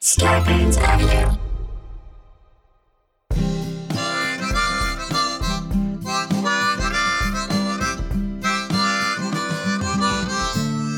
Starburns Audio.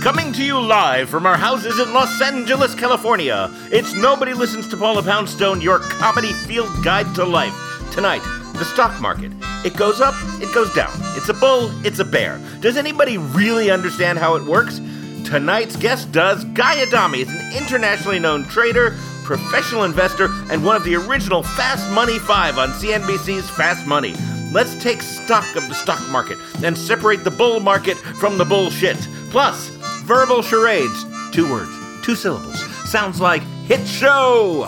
Coming to you live from our houses in Los Angeles, California, it's Nobody Listens to Paula Poundstone, your comedy field guide to life. Tonight, the stock market. It goes up, it goes down. It's a bull, it's a bear. Does anybody really understand how it works? Tonight's guest does. Guy Adami is an internationally known trader, professional investor, and one of the original Fast Money 5 on CNBC's Fast Money. Let's take stock of the stock market and separate the bull market from the bullshit. Plus, verbal charades. 2 words, 2 syllables. Sounds like hit show!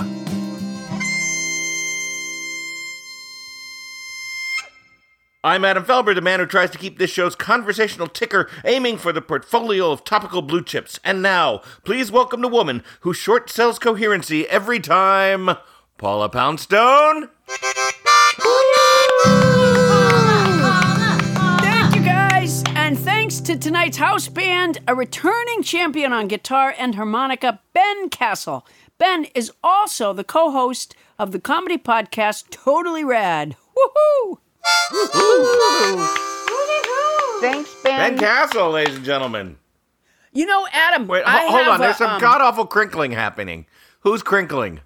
I'm Adam Felber, the man who tries to keep this show's conversational ticker aiming for the portfolio of topical blue chips. And now, please welcome the woman who short sells coherency every time, Paula Poundstone. Thank you, guys. And thanks to tonight's house band, a returning champion on guitar and harmonica, Ben Castle. Ben is also the co-host of the comedy podcast, Totally Rad. Woohoo! Woo-hoo. Thanks, Ben. Ben Castle, ladies and gentlemen. You know, Adam, wait, hold on. There's some god-awful crinkling happening. Who's crinkling?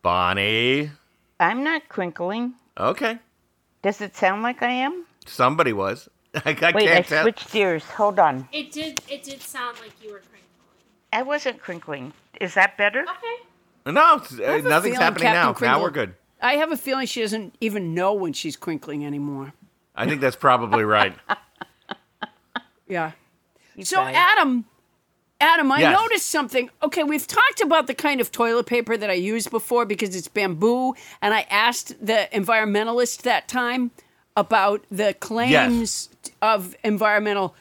Bonnie. I'm not crinkling. Okay. Does it sound like I am? Somebody was. I switched ears. Hold on. It did sound like you were crinkling. I wasn't crinkling. Is that better? Okay. No, nothing's happening now. Crinkle. Now we're good. I have a feeling she doesn't even know when she's crinkling anymore. I think that's probably right. Yeah. So, Adam, I noticed something. Okay, we've talked about the kind of toilet paper that I used before because it's bamboo, and I asked the environmentalist that time about the claims of environmental,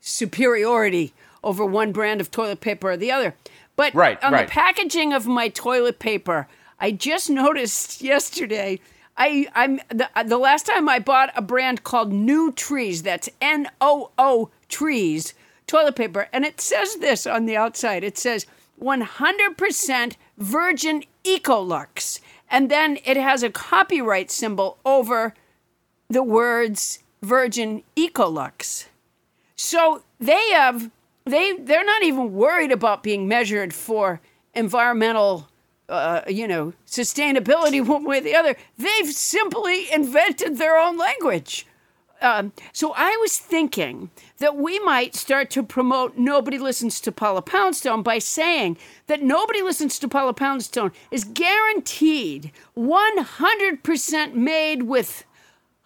superiority over one brand of toilet paper or the other. But on the packaging of my toilet paper, I just noticed yesterday, I'm the last time I bought a brand called New Trees, that's NOO Trees, toilet paper. And it says this on the outside. It says 100% Virgin Ecolux. And then it has a copyright symbol over the words Virgin Ecolux. So they have... They're not even worried about being measured for environmental, sustainability one way or the other. They've simply invented their own language. So I was thinking that we might start to promote Nobody Listens to Paula Poundstone by saying that Nobody Listens to Paula Poundstone is guaranteed 100% made with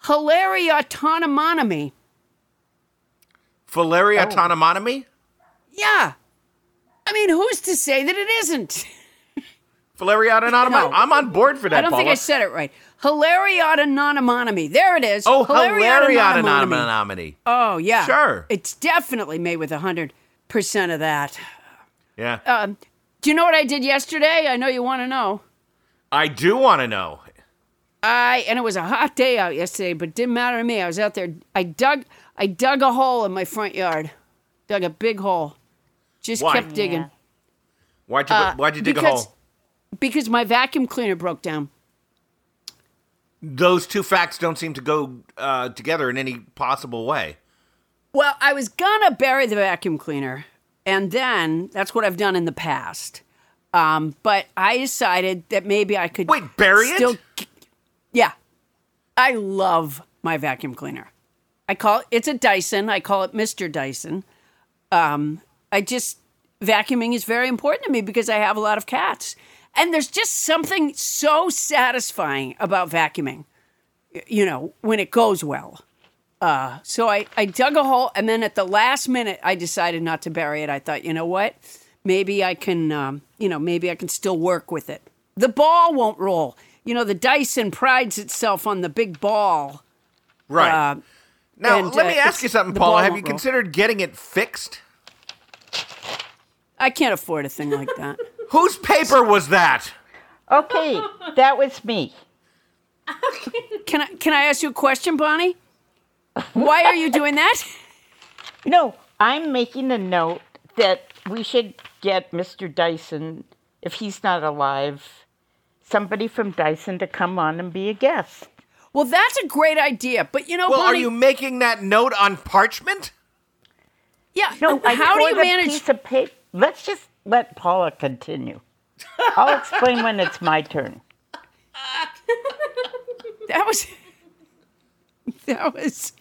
hilaria autonomonomy. Filaria autonomotomy? Yeah. I mean, who's to say that it isn't? Hilariot anonymomy. No. I'm on board for that, I don't think I said it right. Hilariot anonymomy. There it is. Oh, hilariot anonymomy. Oh, yeah. Sure. It's definitely made with 100% of that. Yeah. Do you know what I did yesterday? I know you want to know. I do want to know. And it was a hot day out yesterday, but it didn't matter to me. I was out there. I dug a hole in my front yard. Dug a big hole. Just kept digging. Yeah. Why'd you dig a hole? Because my vacuum cleaner broke down. Those two facts don't seem to go together in any possible way. Well, I was going to bury the vacuum cleaner, and then that's what I've done in the past. But I decided that maybe I could... Wait, bury it? Yeah. I love my vacuum cleaner. I call it... It's a Dyson. I call it Mr. Dyson. Vacuuming is very important to me because I have a lot of cats. And there's just something so satisfying about vacuuming, you know, when it goes well. So I dug a hole, and then at the last minute, I decided not to bury it. I thought, you know what? Maybe I can, maybe I can still work with it. The ball won't roll. You know, the Dyson prides itself on the big ball. Right. Now, let me ask you something, Paula. Have you considered getting it fixed? I can't afford a thing like that. Whose paper was that? Okay, that was me. Can I ask you a question, Bonnie? Why are you doing that? No, I'm making a note that we should get Mr. Dyson, if he's not alive, somebody from Dyson to come on and be a guest. Well, that's a great idea, but you know, Bonnie... Well, are you making that note on parchment? Yeah, no, how do you manage... a piece of paper. Let's just let Paula continue. I'll explain when it's my turn. That was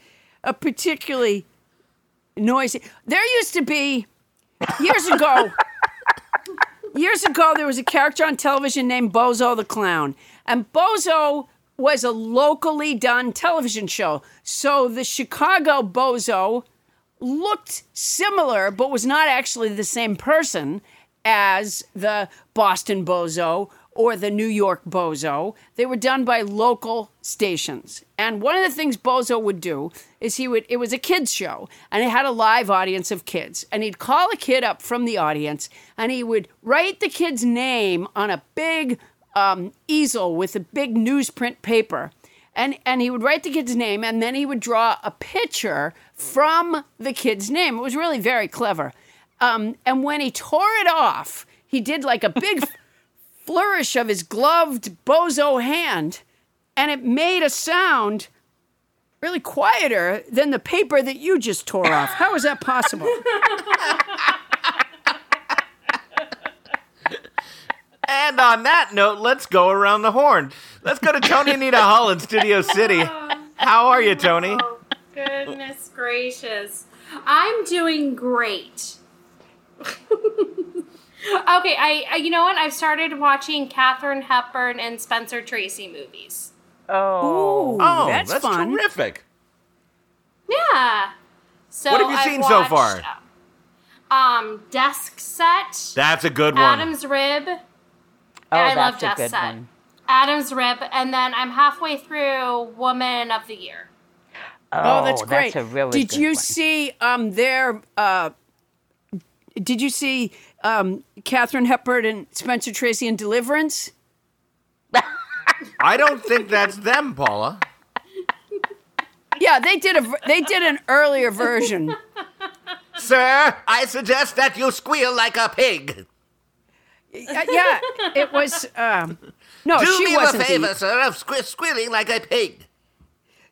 a particularly noisy... There used to be, years ago, there was a character on television named Bozo the Clown. And Bozo was a locally done television show. So the Chicago Bozo... looked similar, but was not actually the same person as the Boston Bozo or the New York Bozo. They were done by local stations. And one of the things Bozo would do is it was a kids show, and it had a live audience of kids. And he'd call a kid up from the audience, and he would write the kid's name on a big easel with a big newsprint paper. And he would write the kid's name, and then he would draw a picture from the kid's name. It was really very clever. And when he tore it off, he did like a big flourish of his gloved Bozo hand, and it made a sound really quieter than the paper that you just tore off. How is that possible? And on that note, let's go around the horn. Let's go to Tony and Nita Hull in Studio City. How are you, Tony? Oh, goodness gracious. I'm doing great. Okay, I you know what? I've started watching Katharine Hepburn and Spencer Tracy movies. Oh, that's fun. Terrific. Yeah. So what have you seen so far? Desk Set. That's a good one. Adam's Rib. Oh, I love Death Set. One. Adam's Rib, and then I'm halfway through Woman of the Year. Oh, that's great. That's a really good one. See did you see Katharine Hepburn and Spencer Tracy in Deliverance? I don't think that's them, Paula. Yeah, they did an earlier version. Sir, I suggest that you squeal like a pig. Yeah, it was. No, she wasn't. Do me a favor, sir, of squealing like a pig.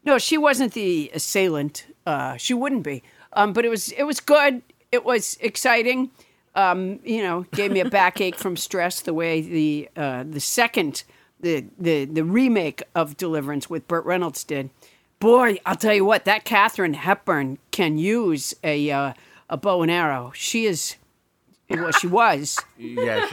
No, she wasn't the assailant. She wouldn't be. But it was good. It was exciting. Gave me a backache from stress the way the second remake of Deliverance with Burt Reynolds did. Boy, I'll tell you what, that Katharine Hepburn can use a bow and arrow. She is. Well, she was. Yeah,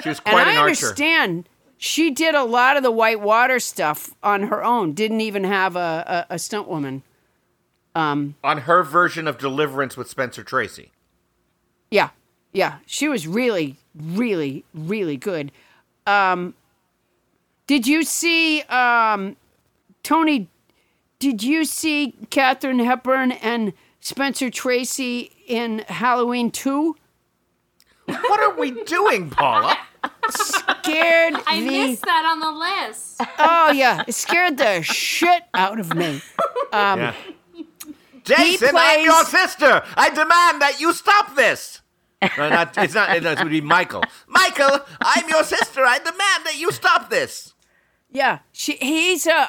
she was quite an archer. And I understand she did a lot of the whitewater stuff on her own. Didn't even have a stunt woman. On her version of Deliverance with Spencer Tracy. Yeah. Yeah. She was really, really, really good. Did you see, Tony, did you see Katharine Hepburn and Spencer Tracy in Halloween 2? What are we doing, Paula? Scared me. I missed that on the list. Oh, yeah. It scared the shit out of me. Yeah. Jason, I'm your sister. I demand that you stop this. No, it would be Michael. Michael, I'm your sister. I demand that you stop this. Yeah, he's a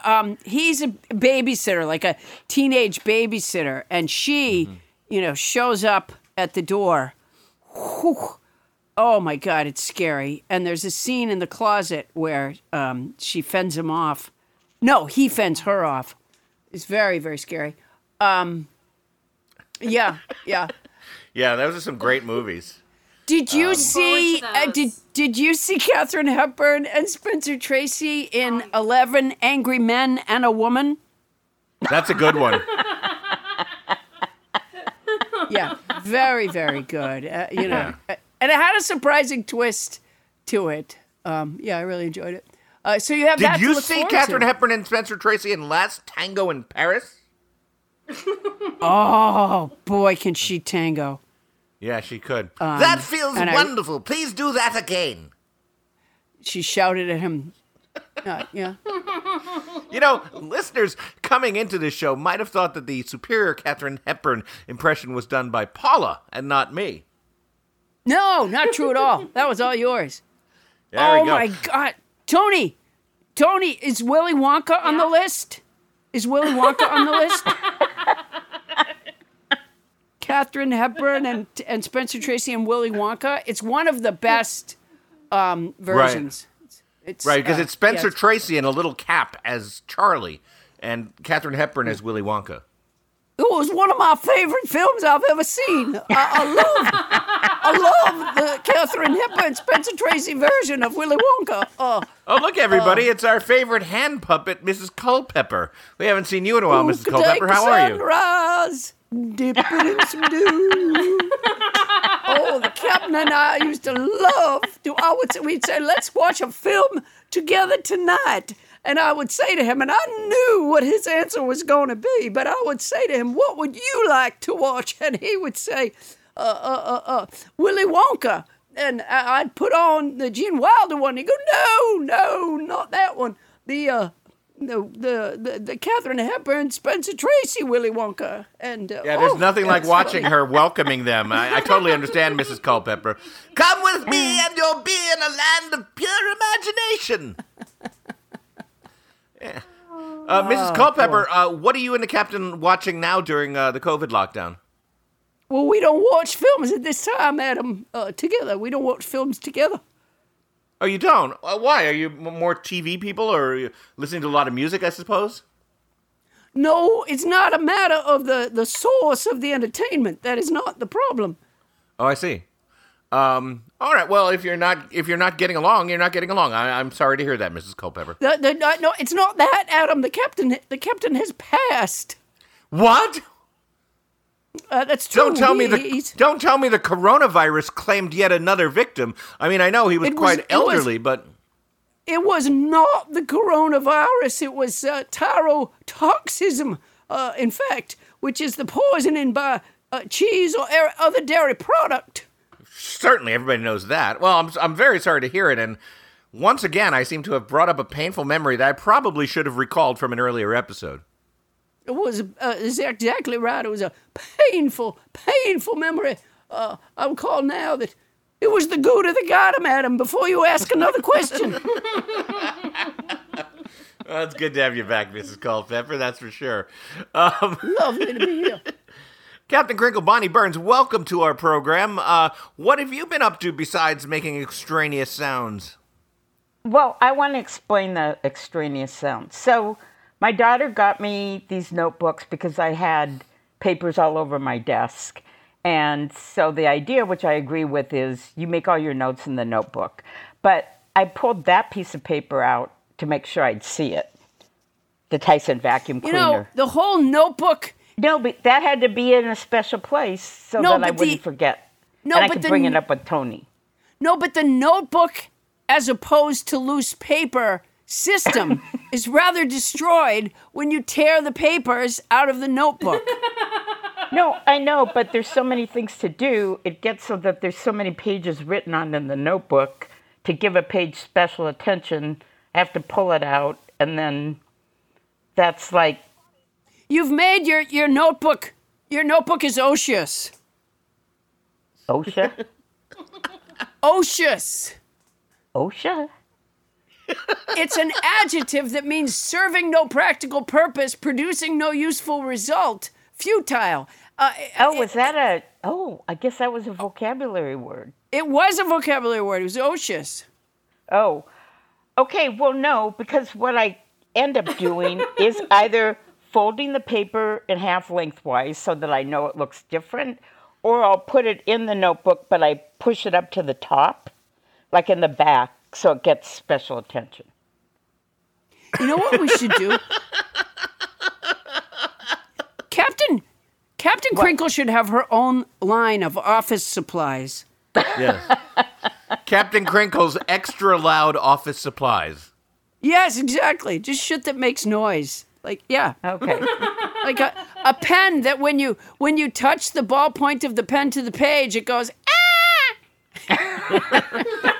babysitter, like a teenage babysitter, and she, shows up at the door. Whew. Oh my God, it's scary. And there's a scene in the closet where she fends him off. No, he fends her off. It's very, very scary. Yeah. Yeah, those are some great movies. Did you see? Did you see Katharine Hepburn and Spencer Tracy in 11 Angry Men and a Woman? That's a good one. Yeah, very, very good. And it had a surprising twist to it. I really enjoyed it. So you have did that. Did you see Katharine Hepburn and Spencer Tracy in Last Tango in Paris? Oh boy, can she tango? Yeah, she could. That feels wonderful. Please do that again. She shouted at him. Yeah. Listeners coming into this show might have thought that the superior Katharine Hepburn impression was done by Paula and not me. No, not true at all. That was all yours. There we go. Oh, my God. Tony, is Willy Wonka on the list? Is Willy Wonka on the list? Katharine Hepburn and Spencer Tracy and Willy Wonka. It's one of the best versions. Right. Because it's Spencer Tracy in a little cap as Charlie and Katharine Hepburn as Willy Wonka. It was one of my favorite films I've ever seen. I love the Katharine Hepburn, Spencer Tracy version of Willy Wonka. Look, everybody, it's our favorite hand puppet, Mrs. Culpepper. We haven't seen you in a while, Mrs. Culpepper. How are sunrise, you? Dip it in some dew. Oh, the captain and I used to love to. We'd say, let's watch a film together tonight. And I would say to him, and I knew what his answer was going to be, but I would say to him, what would you like to watch? And he would say, Willy Wonka. And I'd put on the Gene Wilder one. He'd go, no, not that one. The Katharine Hepburn, Spencer Tracy, Willy Wonka. And there's nothing like watching her welcoming them. I totally understand, Mrs. Culpepper. Come with me and you'll be in a land of pure imagination. Yeah. Mrs. Culpepper, what are you and the captain watching now during the COVID lockdown? Well, we don't watch films at this time, Adam, together. We don't watch films together. Oh, you don't? Why? Are you more TV people or are you listening to a lot of music, I suppose? No, it's not a matter of the source of the entertainment. That is not the problem. Oh, I see. All right. Well, if you're not getting along, you're not getting along. I'm sorry to hear that, Mrs. Culpepper. No, it's not that, Adam. The captain has passed. What? That's true. Don't tell me the coronavirus claimed yet another victim. I mean, I know he was quite elderly, but it was not the coronavirus. It was thyrotoxism, in fact, which is the poisoning by cheese or other dairy product. Certainly, everybody knows that. Well, I'm very sorry to hear it, and once again, I seem to have brought up a painful memory that I probably should have recalled from an earlier episode. It was exactly right. It was a painful, painful memory. I recall now that it was the good of the God, madam, before you ask another question. Well, it's good to have you back, Mrs. Culpepper, that's for sure. Lovely to be here. Captain Crinkle, Bonnie Burns, welcome to our program. What have you been up to besides making extraneous sounds? Well, I want to explain the extraneous sounds. So my daughter got me these notebooks because I had papers all over my desk. And so the idea, which I agree with, is you make all your notes in the notebook. But I pulled that piece of paper out to make sure I'd see it, the Dyson vacuum cleaner. The whole notebook No, but that had to be in a special place so that I wouldn't forget. No, and I could bring it up with Tony. No, but the notebook, as opposed to loose paper system, is rather destroyed when you tear the papers out of the notebook. No, I know, but there's so many things to do. It gets so that there's so many pages written on in the notebook. To give a page special attention, I have to pull it out, and then that's like... You've made your notebook. Your notebook is osseous. OSHA? Osseous. OSHA? It's an adjective that means serving no practical purpose, producing no useful result, futile. I guess that was a vocabulary word. It was a vocabulary word. It was osseous. Oh. Okay, well, no, because what I end up doing is either folding the paper in half lengthwise so that I know it looks different, or I'll put it in the notebook, but I push it up to the top, like in the back, so it gets special attention. You know what we should do? Captain Crinkle should have her own line of office supplies. Yes. Captain Crinkle's extra loud office supplies. Yes, exactly. Just shit that makes noise. Like, yeah. Okay. Like a pen that when you touch the ballpoint of the pen to the page, it goes, ah!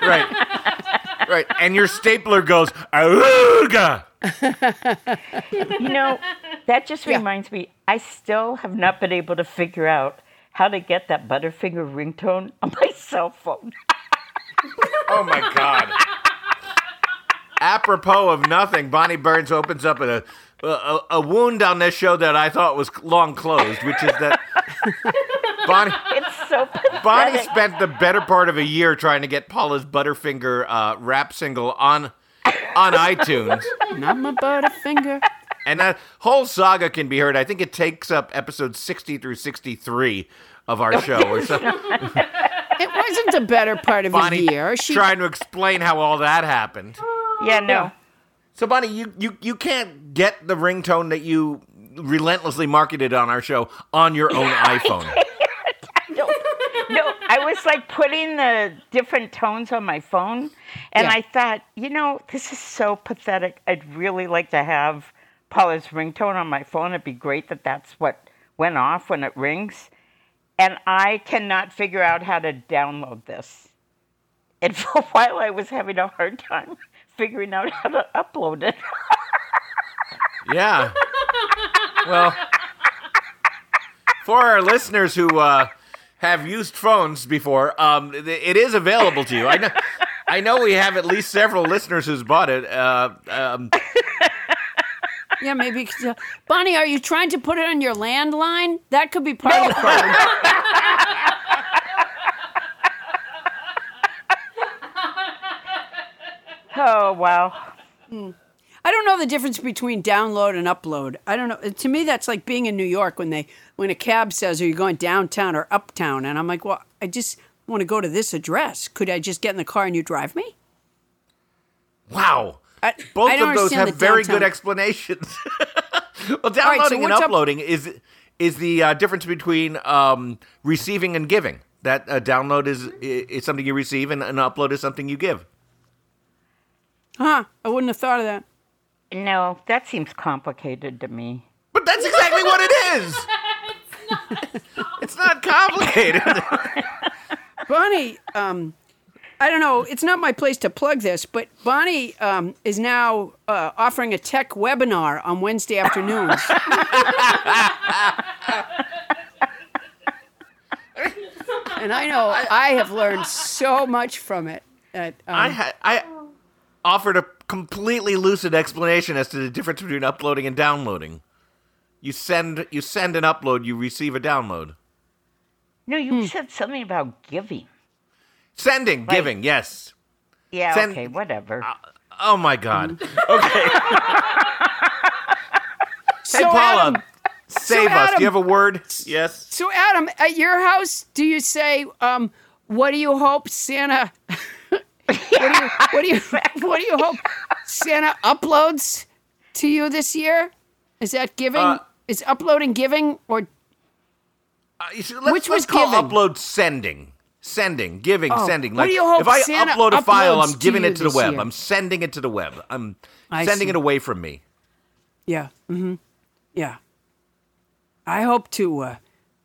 Right. Right. And your stapler goes, aruga! You know, that just reminds me, I still have not been able to figure out how to get that Butterfinger ringtone on my cell phone. Oh, my God. Apropos of nothing, Bonnie Burns opens up with a wound on this show that I thought was long closed, which is that Bonnie spent the better part of a year trying to get Paula's Butterfinger rap single on iTunes. Not my Butterfinger. And that whole saga can be heard. I think it takes up episodes 60 through 63 of our show. Or something. It wasn't the better part of Bonnie his year. She's trying to explain how all that happened. Yeah, no. So, Bonnie, you can't get the ringtone that you relentlessly marketed on our show on your own iPhone. No, I was like putting the different tones on my phone, and I thought, this is so pathetic. I'd really like to have Paula's ringtone on my phone. It'd be great that's what went off when it rings. And I cannot figure out how to download this. And for a while, I was having a hard time figuring out how to upload it. Yeah. Well, for our listeners who have used phones before, it is available to you. I know we have at least several listeners who's bought it. Yeah, maybe. Bonnie, are you trying to put it on your landline? That could be part of the problem. Oh, wow. I don't know the difference between download and upload. I don't know. To me, that's like being in New York when a cab says, are you going downtown or uptown? And I'm like, well, I just want to go to this address. Could I just get in the car and you drive me? Wow. Both of those have very good explanations. Well, downloading and uploading is the difference between receiving and giving. That download is something you receive, and an upload is something you give. Huh, I wouldn't have thought of that. No, that seems complicated to me. But that's exactly what it is! It's not complicated. Bonnie, I don't know, it's not my place to plug this, but Bonnie is now offering a tech webinar on Wednesday afternoons. And I know I have learned so much from it. That, I offered a completely lucid explanation as to the difference between uploading and downloading. You send an upload, you receive a download. No, you said something about giving. Sending, like, giving, yes. Yeah, okay, whatever. Oh, my God. Okay. Hey, so Paula, Adam, save us. Do you have a word? Yes. So, Adam, at your house, do you say, what do you hope Santa... What do you hope Santa uploads to you this year? Is that giving? Is uploading giving or let's call upload sending? Sending, giving, oh, sending. Like, if I upload a file, I'm giving it to the web. Year. I'm sending it to the web. I'm sending it away from me. Yeah. Mm-hmm. Yeah. I hope to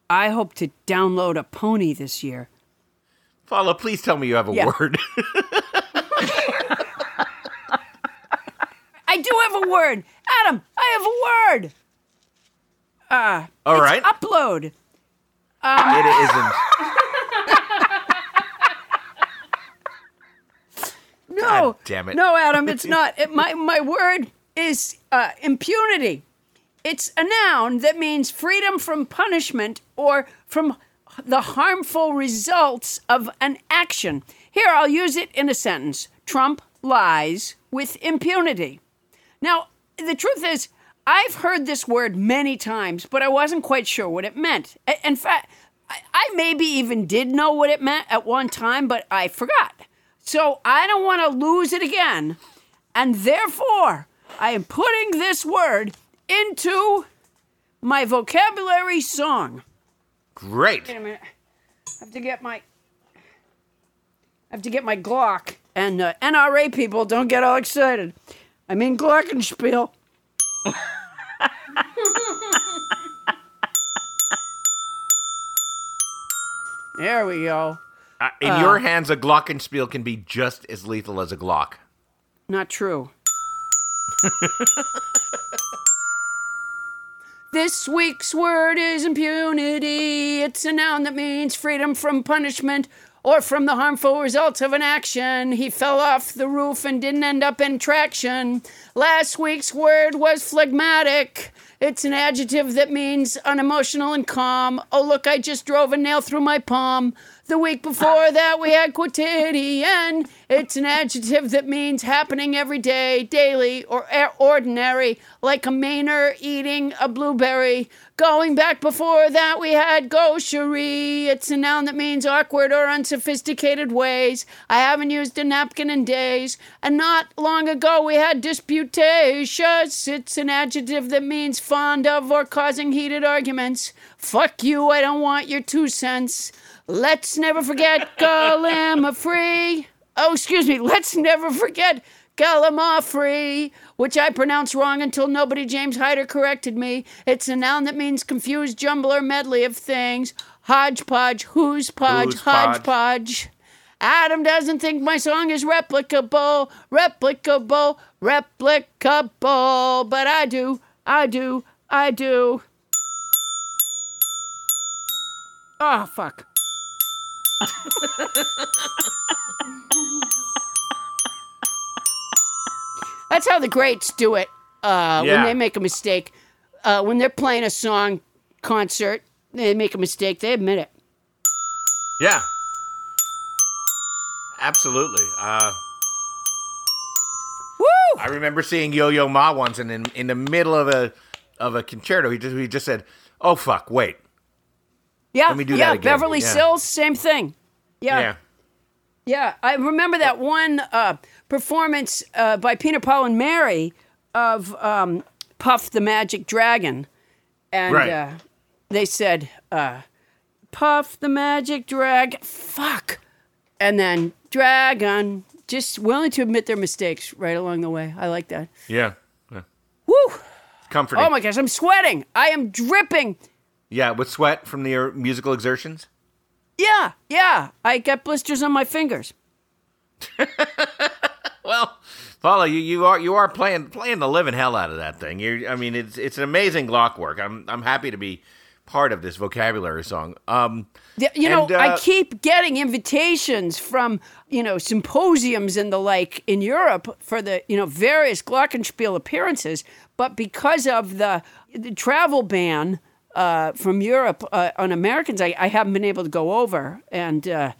download a pony this year. Paula, please tell me you have a word. I do have a word. Adam, I have a word. All right. Upload. It isn't. No, damn it. No, Adam, it's not. My word is impunity. It's a noun that means freedom from punishment or from the harmful results of an action. Here, I'll use it in a sentence. Trump lies with impunity. Now, the truth is, I've heard this word many times, but I wasn't quite sure what it meant. In fact, I maybe even did know what it meant at one time, but I forgot. So I don't want to lose it again, and therefore I am putting this word into my vocabulary song. Great. Wait a minute. I have to get my Glock, and NRA people, don't get all excited. I mean Glockenspiel. There we go. In your hands, a glockenspiel can be just as lethal as a Glock. Not true. This week's word is impunity. It's a noun that means freedom from punishment or from the harmful results of an action. He fell off the roof and didn't end up in traction. Last week's word was phlegmatic. It's an adjective that means unemotional and calm. Oh, look, I just drove a nail through my palm. The week before that, we had quotidian. It's an adjective that means happening every day, daily, or ordinary, like a Mainer eating a blueberry. Going back before that, we had gaucherie. It's a noun that means awkward or unsophisticated ways. I haven't used a napkin in days. And not long ago, we had disputatious. It's an adjective that means fond of or causing heated arguments. Fuck you, I don't want your 2 cents. Let's never forget Gallimafree. Oh, excuse me. Let's never forget Gallimafree, which I pronounced wrong until nobody James Hyder corrected me. It's a noun that means confused jumble or medley of things. Hodgepodge, who's podge, hodgepodge. Adam doesn't think my song is replicable. But I do. Oh, fuck. That's how the greats do it when they make a mistake. When they're playing a song concert, they make a mistake, they admit it. Yeah. Absolutely. Woo! I remember seeing Yo-Yo Ma once, and in the middle of a concerto, he just said, oh, fuck, wait. Yeah, let me do that again. Beverly Sills, same thing. Yeah. I remember that one performance by Peter, Paul, and Mary of Puff the Magic Dragon. And they said, Puff the Magic Dragon, fuck. And then Dragon, just willing to admit their mistakes right along the way. I like that. Yeah. Woo. It's comforting. Oh my gosh, I'm sweating. I am dripping. Yeah, with sweat from the musical exertions? Yeah. I got blisters on my fingers. Well, Paula, you are playing the living hell out of that thing. It's an amazing Glock work. I'm happy to be part of this vocabulary song. I keep getting invitations from, symposiums and the like in Europe for the, various Glockenspiel appearances, but because of the travel ban from Europe on Americans, I haven't been able to go over. And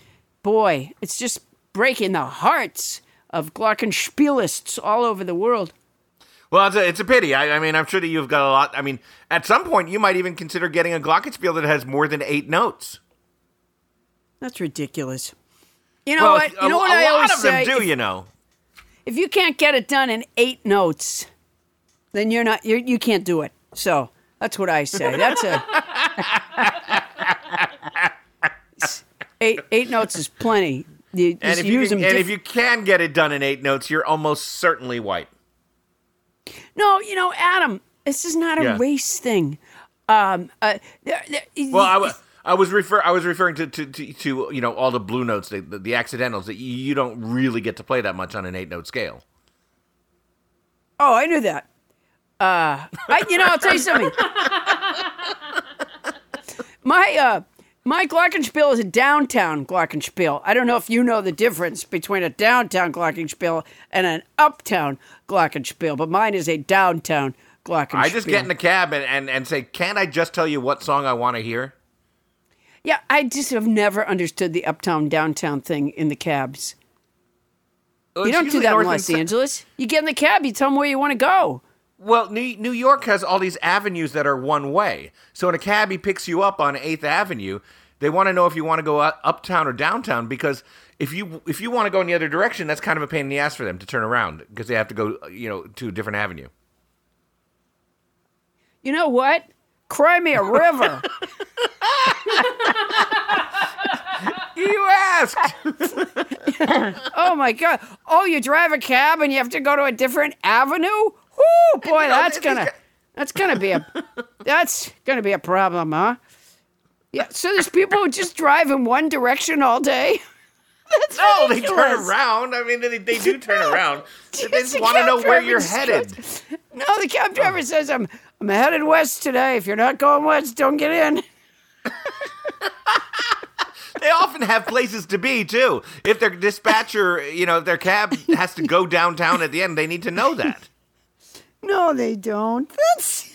boy, it's just breaking the hearts of glockenspielists all over the world. Well, it's a pity. I'm sure that you've got a lot. At some point, you might even consider getting a glockenspiel that has more than 8 notes. That's ridiculous. You know what? I always say? A lot of them do, If you can't get it done in 8 notes, then you can't do it. So That's what I say. That's eight notes is plenty. You and if you use can, them and if you can get it done in 8 notes, you're almost certainly white. No, you know, Adam, this is not a race thing. I was referring to you know all the blue notes, the accidentals that you don't really get to play that much on an 8 note scale. Oh, I knew that. I'll tell you something. My glockenspiel is a downtown glockenspiel. I don't know if you know the difference between a downtown glockenspiel and an uptown glockenspiel, but mine is a downtown glockenspiel. I just get in the cab and say, "Can't I just tell you what song I want to hear?" Yeah, I just have never understood the uptown downtown thing in the cabs. Well, you don't do that in Los Angeles. You get in the cab, you tell them where you want to go. Well, New York has all these avenues that are one way. So when a cabbie picks you up on 8th Avenue, they want to know if you want to go uptown or downtown, because if you want to go in the other direction, that's kind of a pain in the ass for them to turn around because they have to go, you know, to a different avenue. You know what? Cry me a river. You asked. Oh, my God. Oh, you drive a cab and you have to go to a different avenue? Oh, boy, that's gonna be a problem, huh? Yeah, so there's people who just drive in one direction all day? That's no, ridiculous. They turn around. I mean, they do turn around. They just want to know where you're headed. No, the cab driver says, I'm headed west today. If you're not going west, don't get in. They often have places to be, too. If their dispatcher, you know, their cab has to go downtown at the end, they need to know that. No, they don't. That's...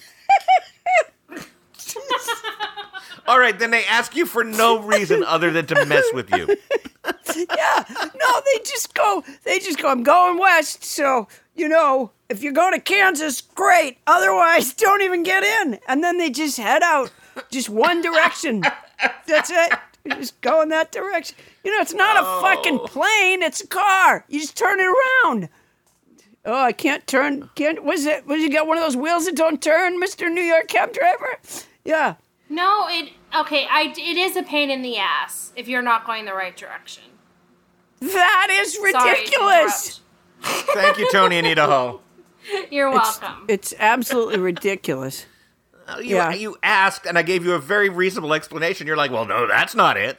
All right, then they ask you for no reason other than to mess with you. Yeah, no, they just go, I'm going west, so, you know, if you go to Kansas, great. Otherwise, don't even get in. And then they just head out, just one direction. That's it. You just go in that direction. You know, it's not a fucking plane, it's a car. You just turn it around. Oh, I can't turn. What's it? What, you got one of those wheels that don't turn, Mr. New York cab driver? Yeah. No, it is a pain in the ass if you're not going the right direction. That is ridiculous. Thank you, Tony and Anita Ho. You're welcome. It's absolutely ridiculous. You asked, and I gave you a very reasonable explanation. You're like, well, no, that's not it.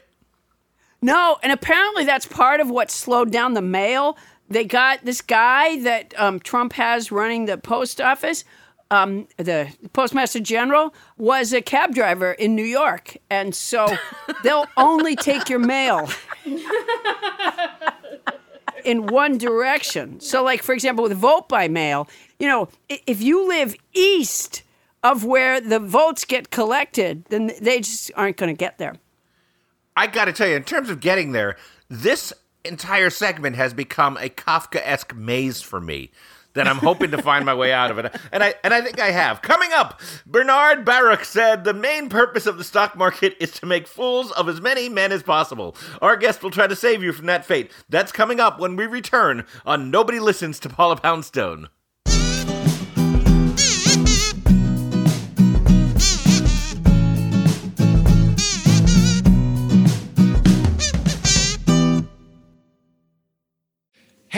No, and apparently that's part of what slowed down the mail. They got this guy that Trump has running the post office, the postmaster general, was a cab driver in New York. And so they'll only take your mail in one direction. So, like, for example, with vote by mail, you know, if you live east of where the votes get collected, then they just aren't going to get there. I got to tell you, in terms of getting there, this entire segment has become a Kafkaesque maze for me that I'm hoping to find my way out of it. And I think I have. Coming up, Bernard Baruch said the main purpose of the stock market is to make fools of as many men as possible. Our guest will try to save you from that fate. That's coming up when we return on Nobody Listens to Paula Poundstone.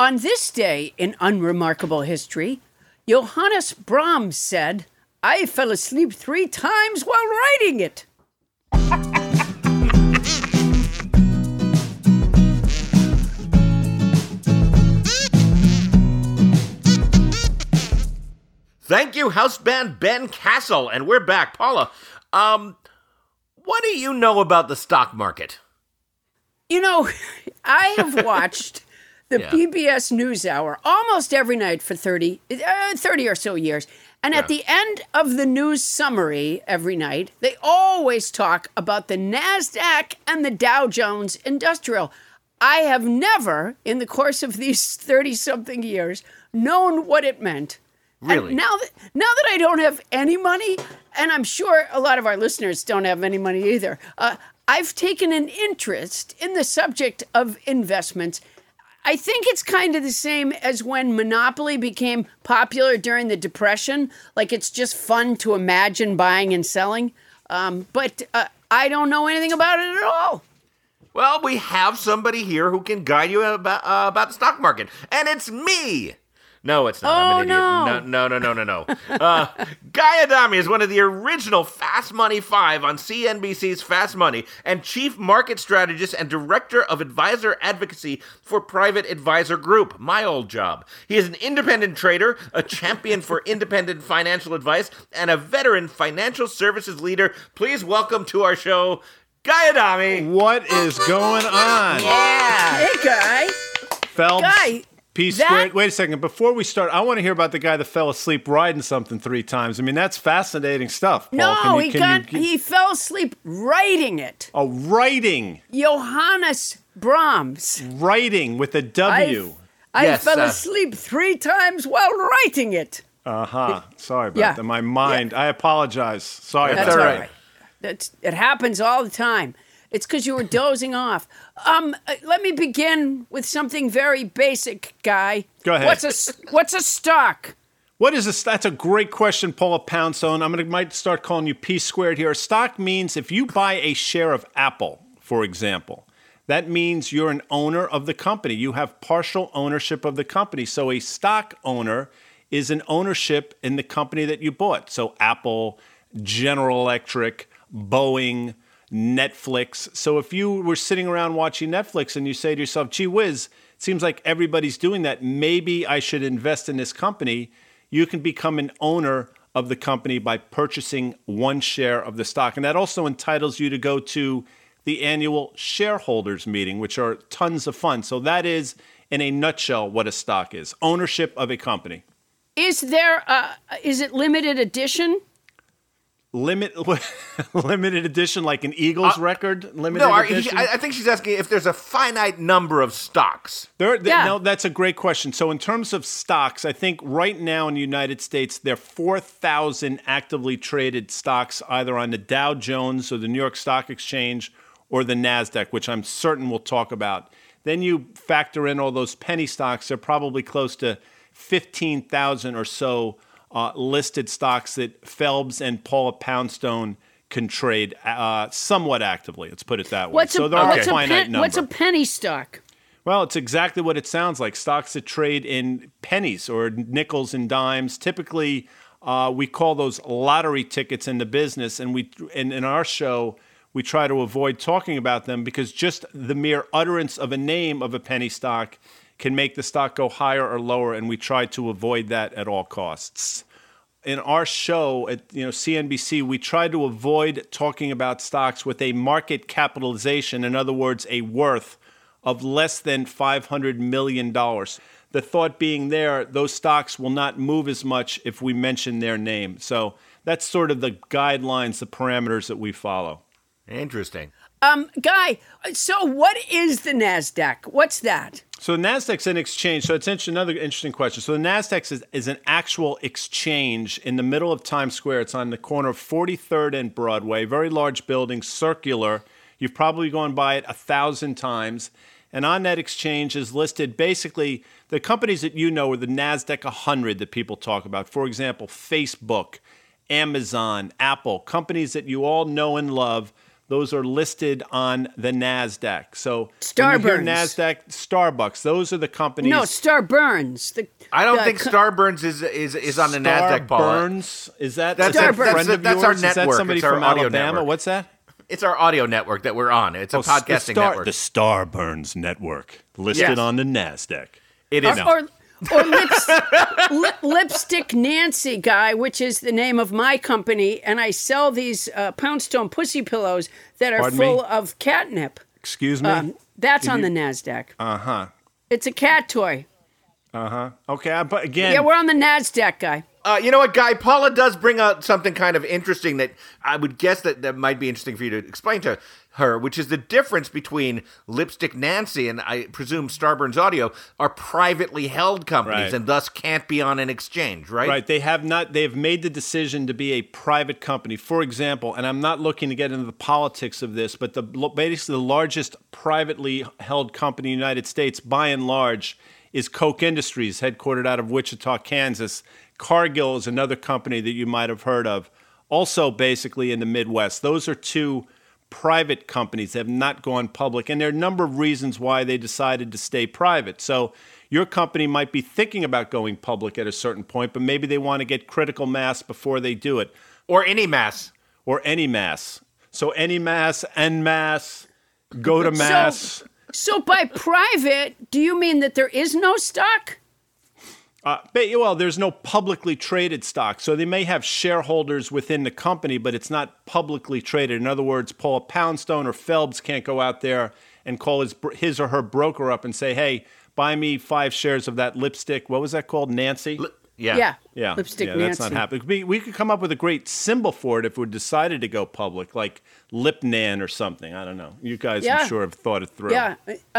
On this day in unremarkable history, Johannes Brahms said, "I fell asleep 3 times while writing it." Thank you, house band Ben Castle, and we're back. Paula, what do you know about the stock market? You know, I have watched... The PBS NewsHour almost every night for 30 or so years. And at the end of the news summary every night, they always talk about the NASDAQ and the Dow Jones Industrial. I have never, in the course of these 30-something years, known what it meant. Really? And now that I don't have any money, and I'm sure a lot of our listeners don't have any money either, I've taken an interest in the subject of investments. I think it's kind of the same as when Monopoly became popular during the Depression. Like, it's just fun to imagine buying and selling. But I don't know anything about it at all. Well, we have somebody here who can guide you about the stock market. And it's me! No, it's not. Oh, I'm an idiot. No. Guy Adami is one of the original Fast Money 5 on CNBC's Fast Money and chief market strategist and director of advisor advocacy for Private Advisor Group, my old job. He is an independent trader, a champion for independent financial advice, and a veteran financial services leader. Please welcome to our show, Guy Adami. What is going on? Yeah. Hey, Guy. Phelps. Guy. Wait a second. Before we start, I want to hear about the guy that fell asleep riding something 3 times. I mean, that's fascinating stuff. Paul. He fell asleep writing it. Oh, writing. Johannes Brahms. Writing with a W. I fell asleep 3 times while writing it. Uh-huh. Sorry about that. My mind. Yeah. I apologize. Sorry. That's all right. It happens all the time. It's because you were dozing off. Let me begin with something very basic, Guy. Go ahead. What's a stock? What is this? That's a great question, Paula Poundstone. I might start calling you P squared here. Stock means if you buy a share of Apple, for example, that means you're an owner of the company. You have partial ownership of the company. So a stock owner is an ownership in the company that you bought. So Apple, General Electric, Boeing, Netflix. So if you were sitting around watching Netflix and you say to yourself, gee whiz, it seems like everybody's doing that. Maybe I should invest in this company. You can become an owner of the company by purchasing one share of the stock. And that also entitles you to go to the annual shareholders meeting, which are tons of fun. So that is, in a nutshell, what a stock is. Ownership of a company. Is there is it limited edition? Limited edition, like an Eagles record? Limited edition? I think she's asking if there's a finite number of stocks. No, that's a great question. So in terms of stocks, I think right now in the United States, there are 4,000 actively traded stocks, either on the Dow Jones or the New York Stock Exchange or the NASDAQ, which I'm certain we'll talk about. Then you factor in all those penny stocks. They're probably close to 15,000 or so listed stocks that Phelps and Paula Poundstone can trade somewhat actively. Let's put it that way. What's a penny stock? Well, it's exactly what it sounds like. Stocks that trade in pennies or nickels and dimes. Typically, we call those lottery tickets in the business, and in our show we try to avoid talking about them because just the mere utterance of a name of a penny stock can make the stock go higher or lower, and we try to avoid that at all costs. In our show at CNBC, we try to avoid talking about stocks with a market capitalization, in other words, a worth of less than $500 million. The thought being there, those stocks will not move as much if we mention their name. So that's sort of the guidelines, the parameters that we follow. Interesting. Guy, so what is the NASDAQ? What's that? So the NASDAQ's an exchange. So it's another interesting question. So the NASDAQ is an actual exchange in the middle of Times Square. It's on the corner of 43rd and Broadway, very large building, circular. You've probably gone by it 1,000 times. And on that exchange is listed basically the companies that you know are the NASDAQ 100 that people talk about. For example, Facebook, Amazon, Apple, companies that you all know and love. Those are listed on the NASDAQ. So Starburns. When you hear NASDAQ, Starbucks, those are the companies. No, Starburns. I don't think Starburns is on the NASDAQ, Paula. Starburns? Is that that's our network. Is that somebody from Alabama? Network. What's that? It's our audio network that we're on. It's a podcasting network. The Starburns Network, listed on the NASDAQ. It is. Or Lipstick Nancy, Guy, which is the name of my company, and I sell these Poundstone pussy pillows that are full of catnip. Excuse me? That's on the NASDAQ. Uh-huh. It's a cat toy. Uh-huh. Okay, but again... Yeah, we're on the NASDAQ, Guy. You know what, Guy? Paula does bring out something kind of interesting that I would guess that might be interesting for you to explain to her, which is the difference between Lipstick Nancy and, I presume, Starburns Audio are privately held companies and thus can't be on an exchange, right? Right. They've made the decision to be a private company. For example, and I'm not looking to get into the politics of this, but basically the largest privately held company in the United States, by and large, is Koch Industries, headquartered out of Wichita, Kansas. Cargill is another company that you might have heard of, also basically in the Midwest. Those are two private companies that have not gone public, and there are a number of reasons why they decided to stay private. So your company might be thinking about going public at a certain point, but maybe they want to get critical mass before they do it. Or any mass. So any mass, NMAS, go to mass. So by private, do you mean that there is no stock? Well, there's no publicly traded stock. So they may have shareholders within the company, but it's not publicly traded. In other words, Paula Poundstone or Phelps can't go out there and call his or her broker up and say, hey, buy me 5 shares of that lipstick. What was that called? Nancy? Yeah. Lipstick Nancy. That's not happening. We could come up with a great symbol for it if we decided to go public, like Lip Nan or something. I don't know. You guys, I'm sure, have thought it through. Yeah.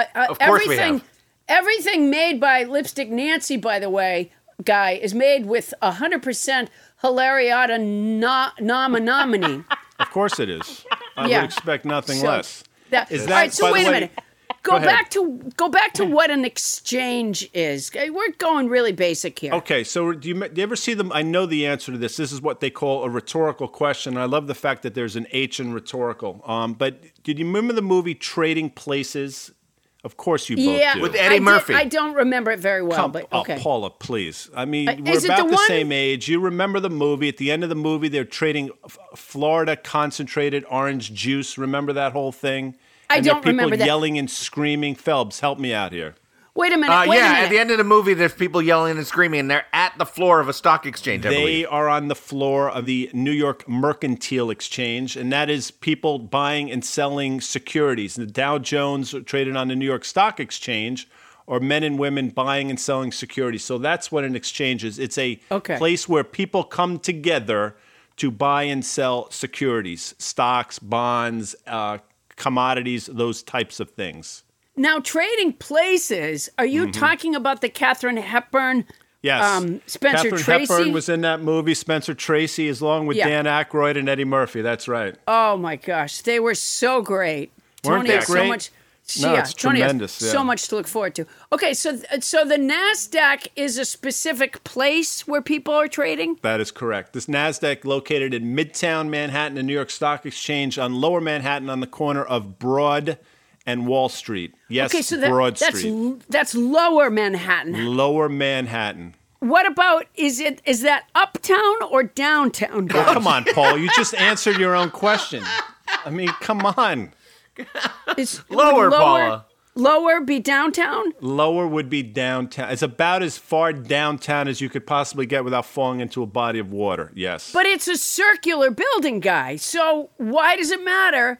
Of course we have. Everything made by Lipstick Nancy, by the way, Guy, is made with 100% Hilariata nominee. Of course it is. I would expect nothing less. Is that, right, so wait a minute. Go back to what an exchange is. We're going really basic here. Okay, so do you ever see them? I know the answer to this. This is what they call a rhetorical question. I love the fact that there's an H in rhetorical. But did you remember the movie Trading Places? Of course you both do. With Eddie Murphy. I don't remember it very well, but okay. Oh, Paula, please. I mean, we're about the same age. You remember the movie. At the end of the movie, they're trading Florida concentrated orange juice. Remember that whole thing? I don't remember that. People yelling and screaming. Phelps, help me out here. Wait a minute. At the end of the movie, there's people yelling and screaming, and they're at the floor of a stock exchange, I believe. They are on the floor of the New York Mercantile Exchange, and that is people buying and selling securities. The Dow Jones traded on the New York Stock Exchange, or men and women buying and selling securities. So that's what an exchange is. It's a place where people come together to buy and sell securities, stocks, bonds, commodities, those types of things. Now, Trading Places, are you talking about the Katharine Hepburn, yes. Spencer Tracy? Katharine Hepburn was in that movie. Spencer Tracy is along with Dan Aykroyd and Eddie Murphy. That's right. Oh, my gosh. They were so great. Weren't Tony they great? So much, no, yeah, it's Tony tremendous. Yeah. So much to look forward to. Okay, so the NASDAQ is a specific place where people are trading? That is correct. This NASDAQ located in Midtown Manhattan, the New York Stock Exchange on Lower Manhattan on the corner of Broad and Wall Street. Yes, okay, so Broad Street. That's Lower Manhattan. Lower Manhattan. What about, is that uptown or downtown? Well, come on, Paul. You just answered your own question. I mean, come on. It's lower, Paula. Lower be downtown? Lower would be downtown. It's about as far downtown as you could possibly get without falling into a body of water, yes. But it's a circular building, Guy. So why does it matter?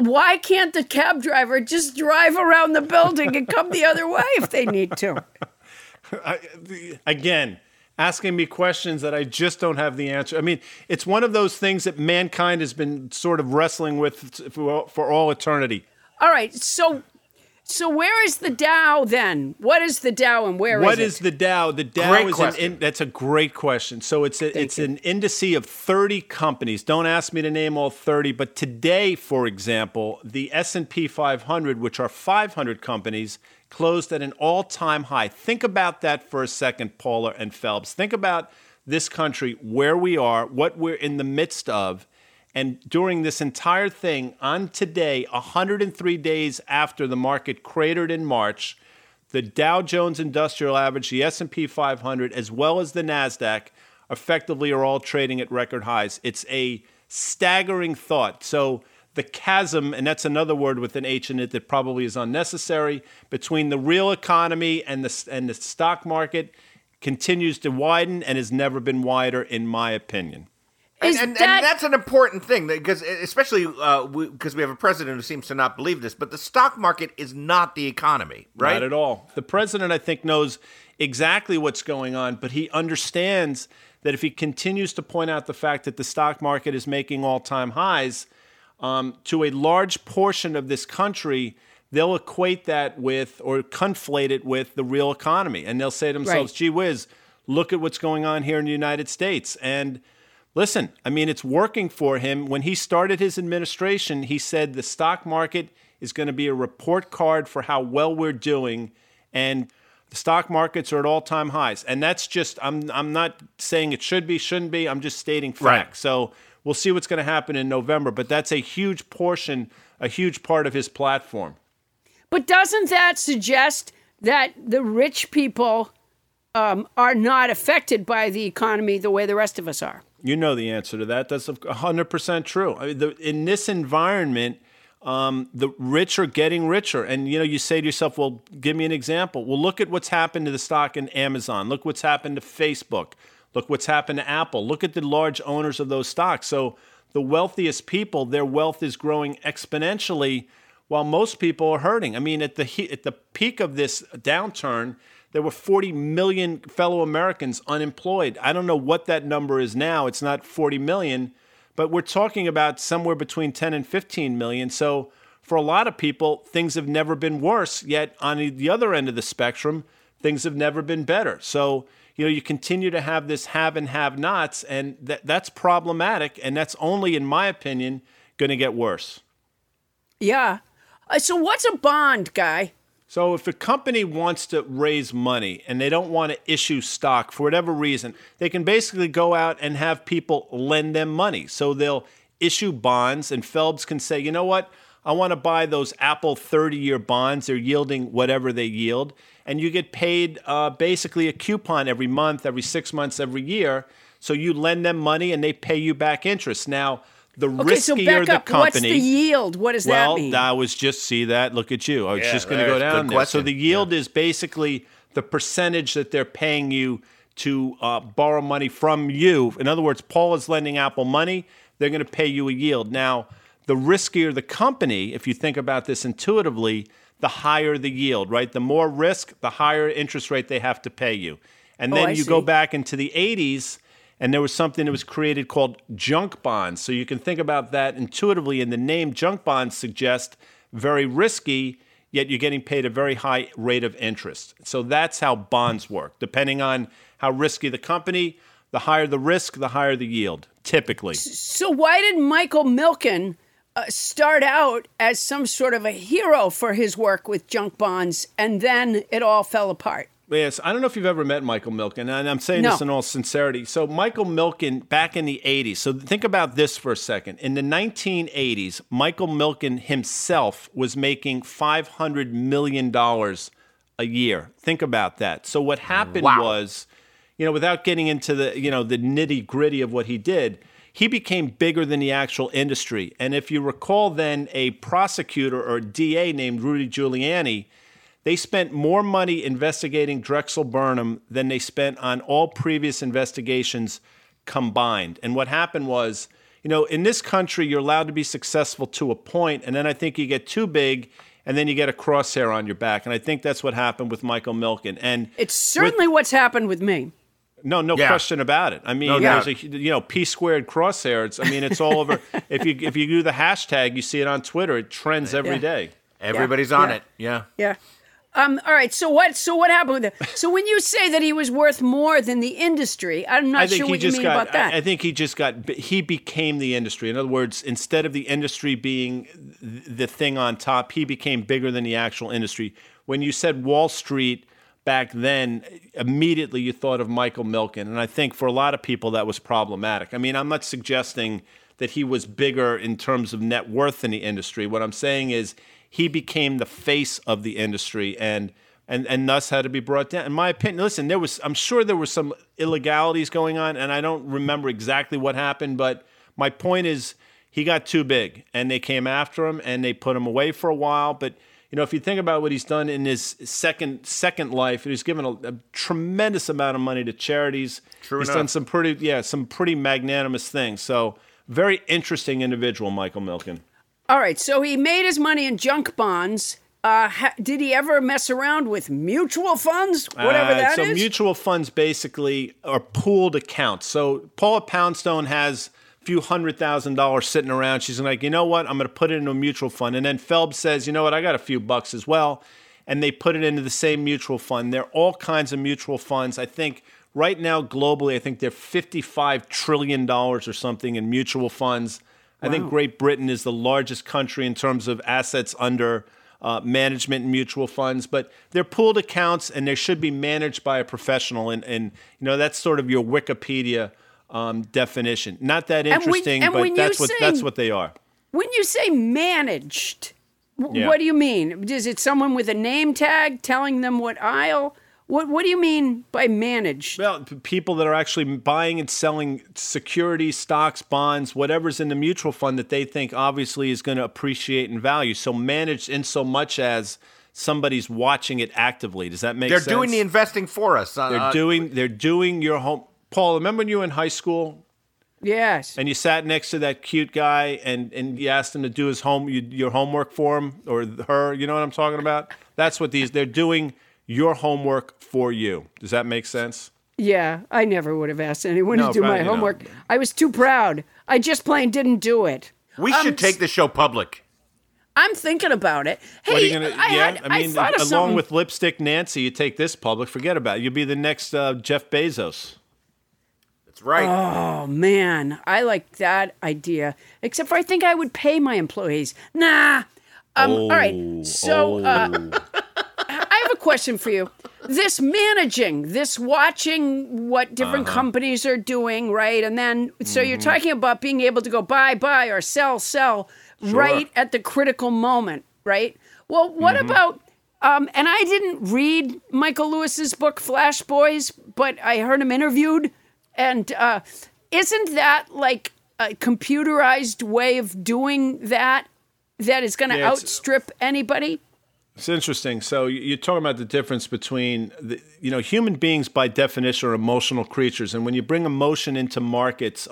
Why can't the cab driver just drive around the building and come the other way if they need to? Again, asking me questions that I just don't have the answer. I mean, it's one of those things that mankind has been sort of wrestling with for all eternity. All right, so where is the Dow then? What is the Dow and where is it? What is the Dow? The Dow that's a great question. So it's an index of 30 companies. Don't ask me to name all 30, but today, for example, the S&P 500, which are 500 companies, closed at an all-time high. Think about that for a second, Paula and Phelps. Think about this country, where we are, what we're in the midst of. And during this entire thing, on today, 103 days after the market cratered in March, the Dow Jones Industrial Average, the S&P 500, as well as the NASDAQ, effectively are all trading at record highs. It's a staggering thought. So the chasm, and that's another word with an H in it that probably is unnecessary, between the real economy and the stock market continues to widen and has never been wider, in my opinion. And that's an important thing, because especially because we have a president who seems to not believe this, but the stock market is not the economy, right? Not at all. The president, I think, knows exactly what's going on, but he understands that if he continues to point out the fact that the stock market is making all-time highs, to a large portion of this country, they'll equate that with or conflate it with the real economy. And they'll say to themselves, gee whiz, look at what's going on here in the United States. And listen, I mean, it's working for him. When he started his administration, he said the stock market is going to be a report card for how well we're doing, and the stock markets are at all-time highs. And that's just, I'm not saying it should be, shouldn't be. I'm just stating facts. Right. So we'll see what's going to happen in November, but that's a huge part of his platform. But doesn't that suggest that the rich people are not affected by the economy the way the rest of us are? You know the answer to that. That's 100% true. I mean, in this environment, the rich are getting richer. And you say to yourself, well, give me an example. Well, look at what's happened to the stock in Amazon. Look what's happened to Facebook. Look what's happened to Apple. Look at the large owners of those stocks. So the wealthiest people, their wealth is growing exponentially while most people are hurting. I mean, at the peak of this downturn, there were 40 million fellow Americans unemployed. I don't know what that number is now. It's not 40 million, but we're talking about somewhere between 10 and 15 million. So for a lot of people, things have never been worse. Yet on the other end of the spectrum, things have never been better. So, you continue to have this have and have nots, and that's problematic. And that's only, in my opinion, going to get worse. Yeah. So what's a bond, Guy? So if a company wants to raise money and they don't want to issue stock for whatever reason, they can basically go out and have people lend them money. So they'll issue bonds, and Phelps can say, you know what? I want to buy those Apple 30-year bonds. They're yielding whatever they yield. And you get paid basically a coupon every month, every 6 months, every year. So you lend them money and they pay you back interest. Now, the riskier the company. What's the yield? What does that mean? Well, I was just, see that? Look at you. I was just going to go down there. So the yield is basically the percentage that they're paying you to borrow money from you. In other words, Paul is lending Apple money. They're going to pay you a yield. Now, the riskier the company, if you think about this intuitively, the higher the yield, right? The more risk, the higher interest rate they have to pay you. And then you go back into the 80s, and there was something that was created called junk bonds. So you can think about that intuitively, and the name junk bonds suggests very risky, yet you're getting paid a very high rate of interest. So that's how bonds work. Depending on how risky the company, the higher the risk, the higher the yield, typically. So why did Michael Milken start out as some sort of a hero for his work with junk bonds, and then it all fell apart? Yes, I don't know if you've ever met Michael Milken, and I'm saying this in all sincerity. So Michael Milken, back in the 80s, so think about this for a second. In the 1980s, Michael Milken himself was making $500 million a year. Think about that. So what happened was, you know, without getting into the, you know, the nitty-gritty of what he did, he became bigger than the actual industry. And if you recall then, a prosecutor or a DA named Rudy Giuliani, they spent more money investigating Drexel Burnham than they spent on all previous investigations combined. And what happened was, you know, in this country, you're allowed to be successful to a point, and then I think you get too big, and then you get a crosshair on your back. And I think that's what happened with Michael Milken. And it's certainly what's happened with me. No question about it. I mean, there's a, you know, P squared crosshairs. I mean, it's all over. If you do the hashtag, you see it on Twitter. It trends every day. Everybody's on it. Yeah. All right. So what happened with that? So when you say that he was worth more than the industry, I'm not sure what you mean about that. I think he became the industry. In other words, instead of the industry being the thing on top, he became bigger than the actual industry. When you said Wall Street back then, immediately you thought of Michael Milken. And I think for a lot of people that was problematic. I mean, I'm not suggesting that he was bigger in terms of net worth in the industry. What I'm saying is he became the face of the industry and thus had to be brought down. In my opinion, listen, I'm sure there were some illegalities going on, and I don't remember exactly what happened, but my point is he got too big, and they came after him, and they put him away for a while, but you know, if you think about what he's done in his second life, he's given a tremendous amount of money to charities. True enough. He's done some pretty magnanimous things. So very interesting individual, Michael Milken. All right, so he made his money in junk bonds. Did he ever mess around with mutual funds, whatever that is? So mutual funds basically are pooled accounts. So Paula Poundstone has few $100,000 sitting around. She's like, you know what? I'm going to put it into a mutual fund. And then Phelps says, you know what? I got a few bucks as well. And they put it into the same mutual fund. There are all kinds of mutual funds. I think right now, globally, I think they're $55 trillion or something in mutual funds. Wow. I think Great Britain is the largest country in terms of assets under management and mutual funds, but they're pooled accounts and they should be managed by a professional. And you know, that's sort of your Wikipedia definition. Not that interesting, but that's what they are. When you say managed, what do you mean? Is it someone with a name tag telling them what aisle? What do you mean by managed? Well, people that are actually buying and selling securities, stocks, bonds, whatever's in the mutual fund that they think obviously is going to appreciate in value. So managed in so much as somebody's watching it actively. Does that make sense? They're doing the investing for us. They're doing your home. Paul, remember when you were in high school? Yes. And you sat next to that cute guy and you asked him to do your homework for him or her. You know what I'm talking about? That's what they're doing your homework for you. Does that make sense? Yeah. I never would have asked anyone to do my homework. Not. I was too proud. I just plain didn't do it. We should take the show public. I'm thinking about it. Hey, I thought of something. Along with Lipstick Nancy, you take this public. Forget about it. You'll be the next Jeff Bezos. Right. Oh, man. I like that idea. Except for I think I would pay my employees. Nah, All right. So I have a question for you. This managing, this watching what different companies are doing, right? And then, so you're talking about being able to go buy, buy, or sell, sell, right at the critical moment, right? Well, what about, and I didn't read Michael Lewis's book, Flash Boys, but I heard him interviewed. And isn't that like a computerized way of doing that that is going to outstrip anybody? It's interesting. So you're talking about the difference between, the, you know, human beings by definition are emotional creatures. And when you bring emotion into markets,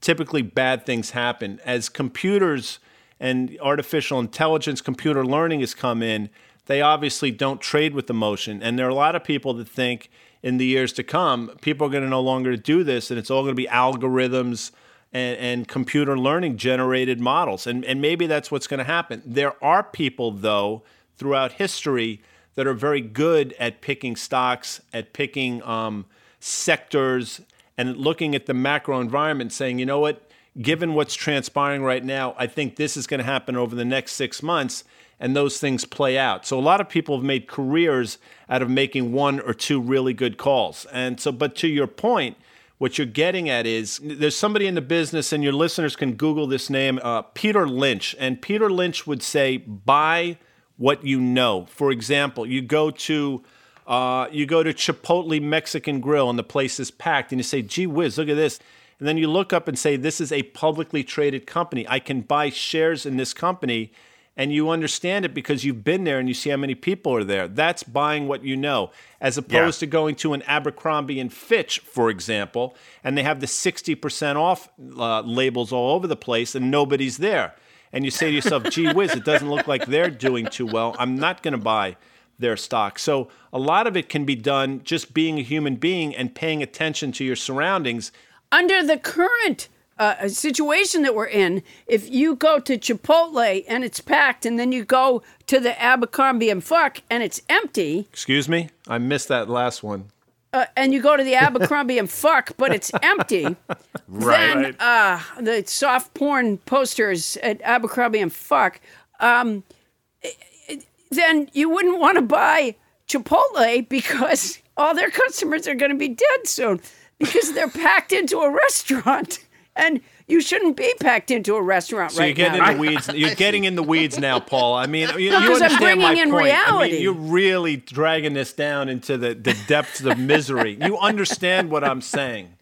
typically bad things happen. As computers and artificial intelligence, computer learning has come in, they obviously don't trade with emotion. And there are a lot of people that think in the years to come, people are going to no longer do this. And it's all going to be algorithms and computer learning generated models. And maybe that's what's going to happen. There are people, though, throughout history that are very good at picking stocks, at picking sectors, and looking at the macro environment, saying, you know what, given what's transpiring right now, I think this is going to happen over the next 6 months, and those things play out. So a lot of people have made careers out of making one or two really good calls. And so, but to your point, what you're getting at is there's somebody in the business, and your listeners can Google this name, Peter Lynch. And Peter Lynch would say, buy what you know. For example, you go to Chipotle Mexican Grill and the place is packed, and you say, gee whiz, look at this. And then you look up and say, this is a publicly traded company. I can buy shares in this company. And you understand it because you've been there and you see how many people are there. That's buying what you know, as opposed to going to an Abercrombie and Fitch, for example, and they have the 60% off labels all over the place and nobody's there. And you say to yourself, gee whiz, it doesn't look like they're doing too well. I'm not going to buy their stock. So a lot of it can be done just being a human being and paying attention to your surroundings. Under the current situation that we're in, if you go to Chipotle and it's packed, and then you go to the Abercrombie and Fitch and it's empty. Excuse me? I missed that last one. And you go to the Abercrombie and Fitch, but it's empty. Right. Then the soft porn posters at Abercrombie and Fitch. Then you wouldn't want to buy Chipotle because all their customers are going to be dead soon because they're packed into a restaurant, and you shouldn't be packed into a restaurant so right now. So you're getting in the weeds. You're getting in the weeds now, Paul. I mean, you understand my point. Reality. I mean, you're really dragging this down into the depths of misery. You understand what I'm saying?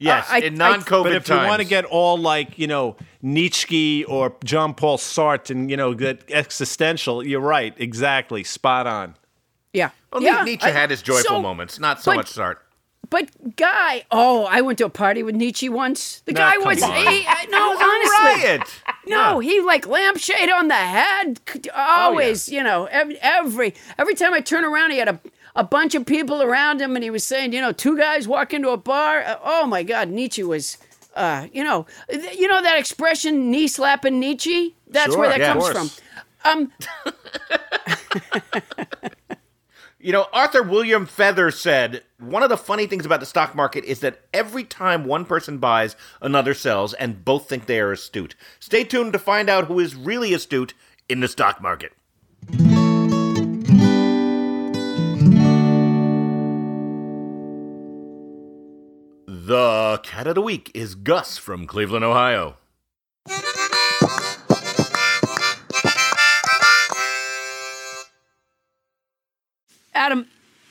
Yes, in non-COVID times. But if you want to get all like, you know, Nietzsche or Jean-Paul Sartre and, you know, get existential, you're right. Exactly. Spot on. Yeah. Well, yeah. Nietzsche had his joyful moments, not so much Sartre. But Guy, I went to a party with Nietzsche once. The guy was, honestly. Riot. No, he like lampshade on the head. Always, you know, every time I turn around, he had a bunch of people around him, and he was saying, you know, two guys walk into a bar. Oh my God, Nietzsche was, you know that expression, knee slapping Nietzsche? That's where that comes from. You know, Arthur William Feather said, one of the funny things about the stock market is that every time one person buys, another sells, and both think they are astute. Stay tuned to find out who is really astute in the stock market. The cat of the week is Gus from Cleveland, Ohio. Adam,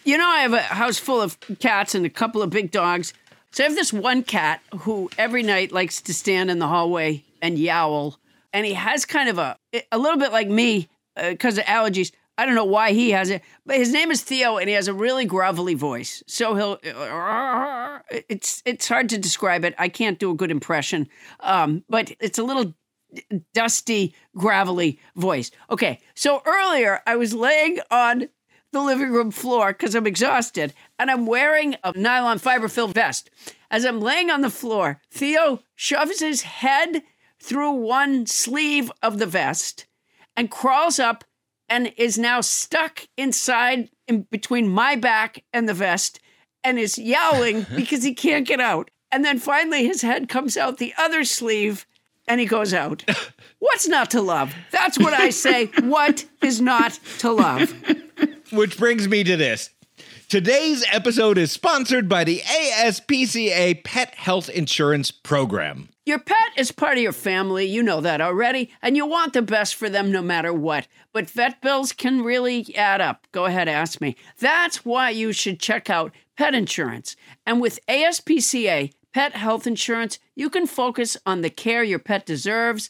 you know I have a house full of cats and a couple of big dogs. So I have this one cat who every night likes to stand in the hallway and yowl. And he has kind of a little bit like me because of allergies. I don't know why he has it, but his name is Theo and he has a really grovelly voice. So it's hard to describe it. I can't do a good impression, but it's a little dusty, gravelly voice. Okay, so earlier I was laying on the living room floor because I'm exhausted and I'm wearing a nylon fiber-filled vest. As I'm laying on the floor, Theo shoves his head through one sleeve of the vest and crawls up and is now stuck inside in between my back and the vest and is yowling because he can't get out. And then finally his head comes out the other sleeve and he goes out. What's not to love? That's what I say. What is not to love? Which brings me to this. Today's episode is sponsored by the ASPCA Pet Health Insurance Program. Your pet is part of your family, you know that already, and you want the best for them no matter what. But vet bills can really add up. Go ahead, ask me. That's why you should check out pet insurance. And with ASPCA Pet Health Insurance, you can focus on the care your pet deserves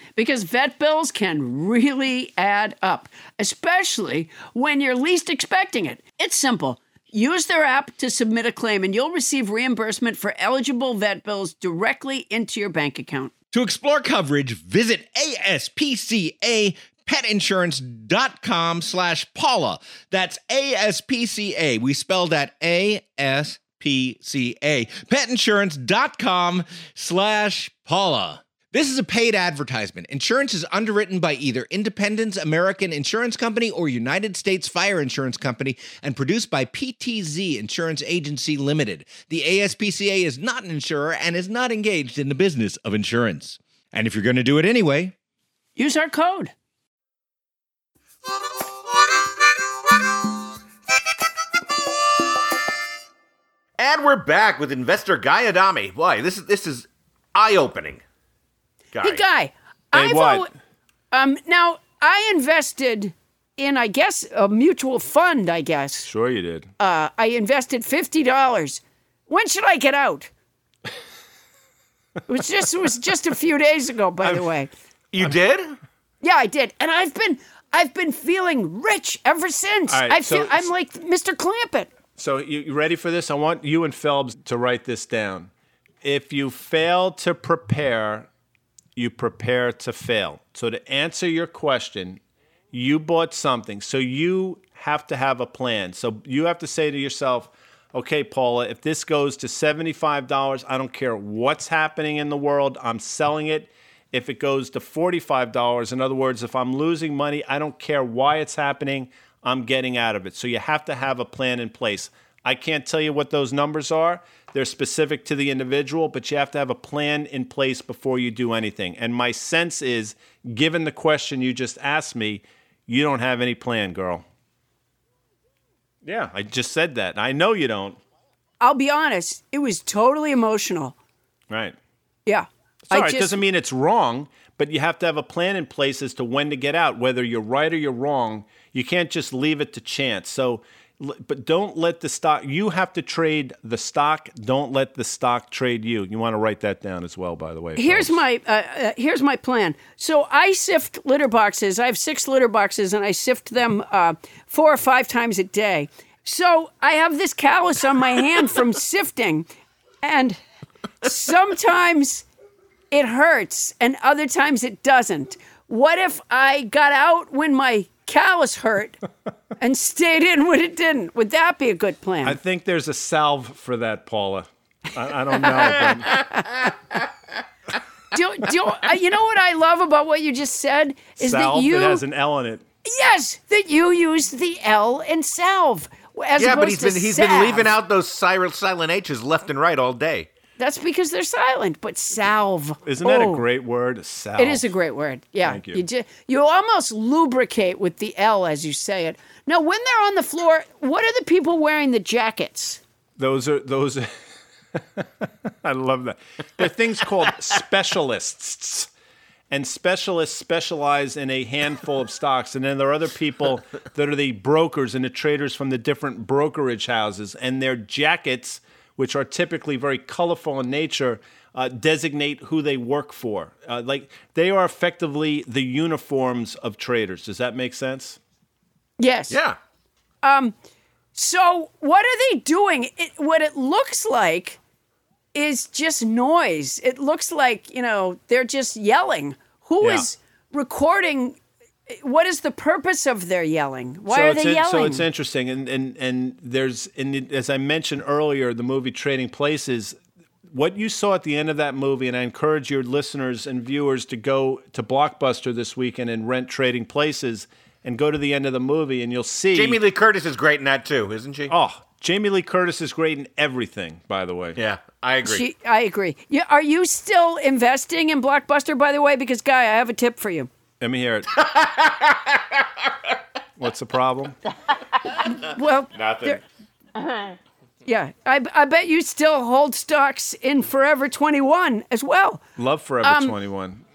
Because vet bills can really add up, especially when you're least expecting it. It's simple. Use their app to submit a claim and you'll receive reimbursement for eligible vet bills directly into your bank account. To explore coverage, visit ASPCAPetInsurance.com/Paula. That's ASPCA. We spell that ASPCA. Petinsurance.com/Paula. This is a paid advertisement. Insurance is underwritten by either Independence American Insurance Company or United States Fire Insurance Company and produced by PTZ Insurance Agency Limited. The ASPCA is not an insurer and is not engaged in the business of insurance. And if you're going to do it anyway, use our code. And we're back with investor Guy Adami. Boy, this is eye-opening. Guy. Hey, Guy. Hey, what? Now, I invested in, I guess, a mutual fund, I guess. Sure you did. I invested $50. When should I get out? It was just a few days ago, by the way. You did? Yeah, I did. And I've been feeling rich ever since. Right, I'm like Mr. Clampett. So you ready for this? I want you and Phelps to write this down. If you fail to prepare, you prepare to fail. So to answer your question, you bought something. So you have to have a plan. So you have to say to yourself, okay, Paula, if this goes to $75, I don't care what's happening in the world, I'm selling it. If it goes to $45, in other words, if I'm losing money, I don't care why it's happening, I'm getting out of it. So you have to have a plan in place. I can't tell you what those numbers are. They're specific to the individual, but you have to have a plan in place before you do anything. And my sense is, given the question you just asked me, you don't have any plan, girl. Yeah, I just said that. I know you don't. I'll be honest. It was totally emotional. Right. Yeah. Sorry, it doesn't mean it's wrong, but you have to have a plan in place as to when to get out, whether you're right or you're wrong. You can't just leave it to chance. So... But don't let the stock, you have to trade the stock. Don't let the stock trade you. You want to write that down as well, by the way. Here's my plan. So I sift litter boxes. I have 6 litter boxes, and I sift them 4 or 5 times a day. So I have this callus on my hand from sifting, and sometimes it hurts, and other times it doesn't. What if I got out when my callus hurt and stayed in when it didn't? Would that be a good plan? I think there's a salve for that, Paula. I don't know. But... you know what I love about what you just said is salve, that you... Salve, it has an L in it. Yes, that you used the L in salve as opposed to salve. Yeah, but he's been leaving out those silent H's left and right all day. That's because they're silent, but salve. Isn't that a great word, salve? It is a great word, yeah. Thank you. You almost lubricate with the L as you say it. Now, when they're on the floor, what are the people wearing the jackets? Those are I love that. There are things called specialists, and specialists specialize in a handful of stocks. And then there are other people that are the brokers and the traders from the different brokerage houses, and their jackets, which are typically very colorful in nature, designate who they work for. Like they are effectively the uniforms of traders. Does that make sense? Yes. Yeah. So what are they doing? What it looks like is just noise. It looks like, they're just yelling. Who is recording. What is the purpose of their yelling? Why are they yelling? So it's interesting. And there's, and as I mentioned earlier, the movie Trading Places, what you saw at the end of that movie, and I encourage your listeners and viewers to go to Blockbuster this weekend and rent Trading Places and go to the end of the movie, and you'll see. Jamie Lee Curtis is great in that too, isn't she? Oh, Jamie Lee Curtis is great in everything, by the way. Yeah, I agree. I agree. Yeah, are you still investing in Blockbuster, by the way? Because, Guy, I have a tip for you. Let me hear it. What's the problem? Well, nothing. Yeah, I bet you still hold stocks in Forever 21 as well. Love Forever 21.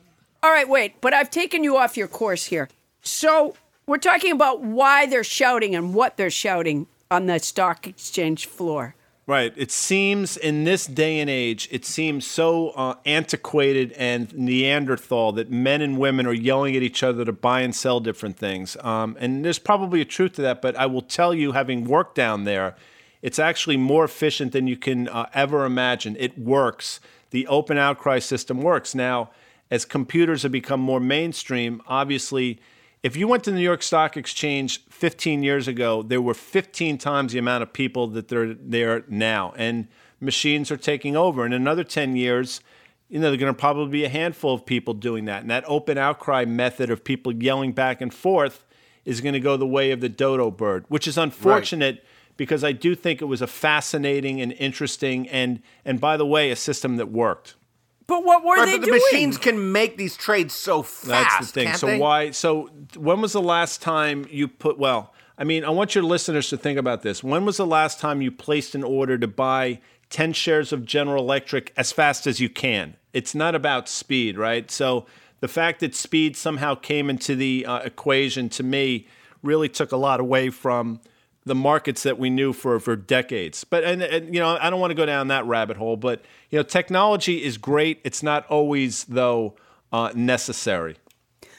All right, wait, but I've taken you off your course here. So we're talking about why they're shouting and what they're shouting on the stock exchange floor. Right. It seems in this day and age, it seems so antiquated and Neanderthal that men and women are yelling at each other to buy and sell different things. And there's probably a truth to that, but I will tell you, having worked down there, it's actually more efficient than you can ever imagine. It works. The open outcry system works. Now, as computers have become more mainstream, obviously, if you went to the New York Stock Exchange 15 years ago, there were 15 times the amount of people that they're there now. And machines are taking over. In another 10 years, you know, there are going to probably be a handful of people doing that. And that open outcry method of people yelling back and forth is going to go the way of the dodo bird, which is unfortunate. Right. Because I do think it was a fascinating and interesting and by the way, a system that worked. But what were they doing? The machines can make these trades so fast. That's the thing. So when was the last time you I want your listeners to think about this. When was the last time you placed an order to buy 10 shares of General Electric as fast as you can? It's not about speed, right? So the fact that speed somehow came into the equation, to me, really took a lot away from the markets that we knew for decades. But and I don't want to go down that rabbit hole. But you know, technology is great. It's not always though necessary.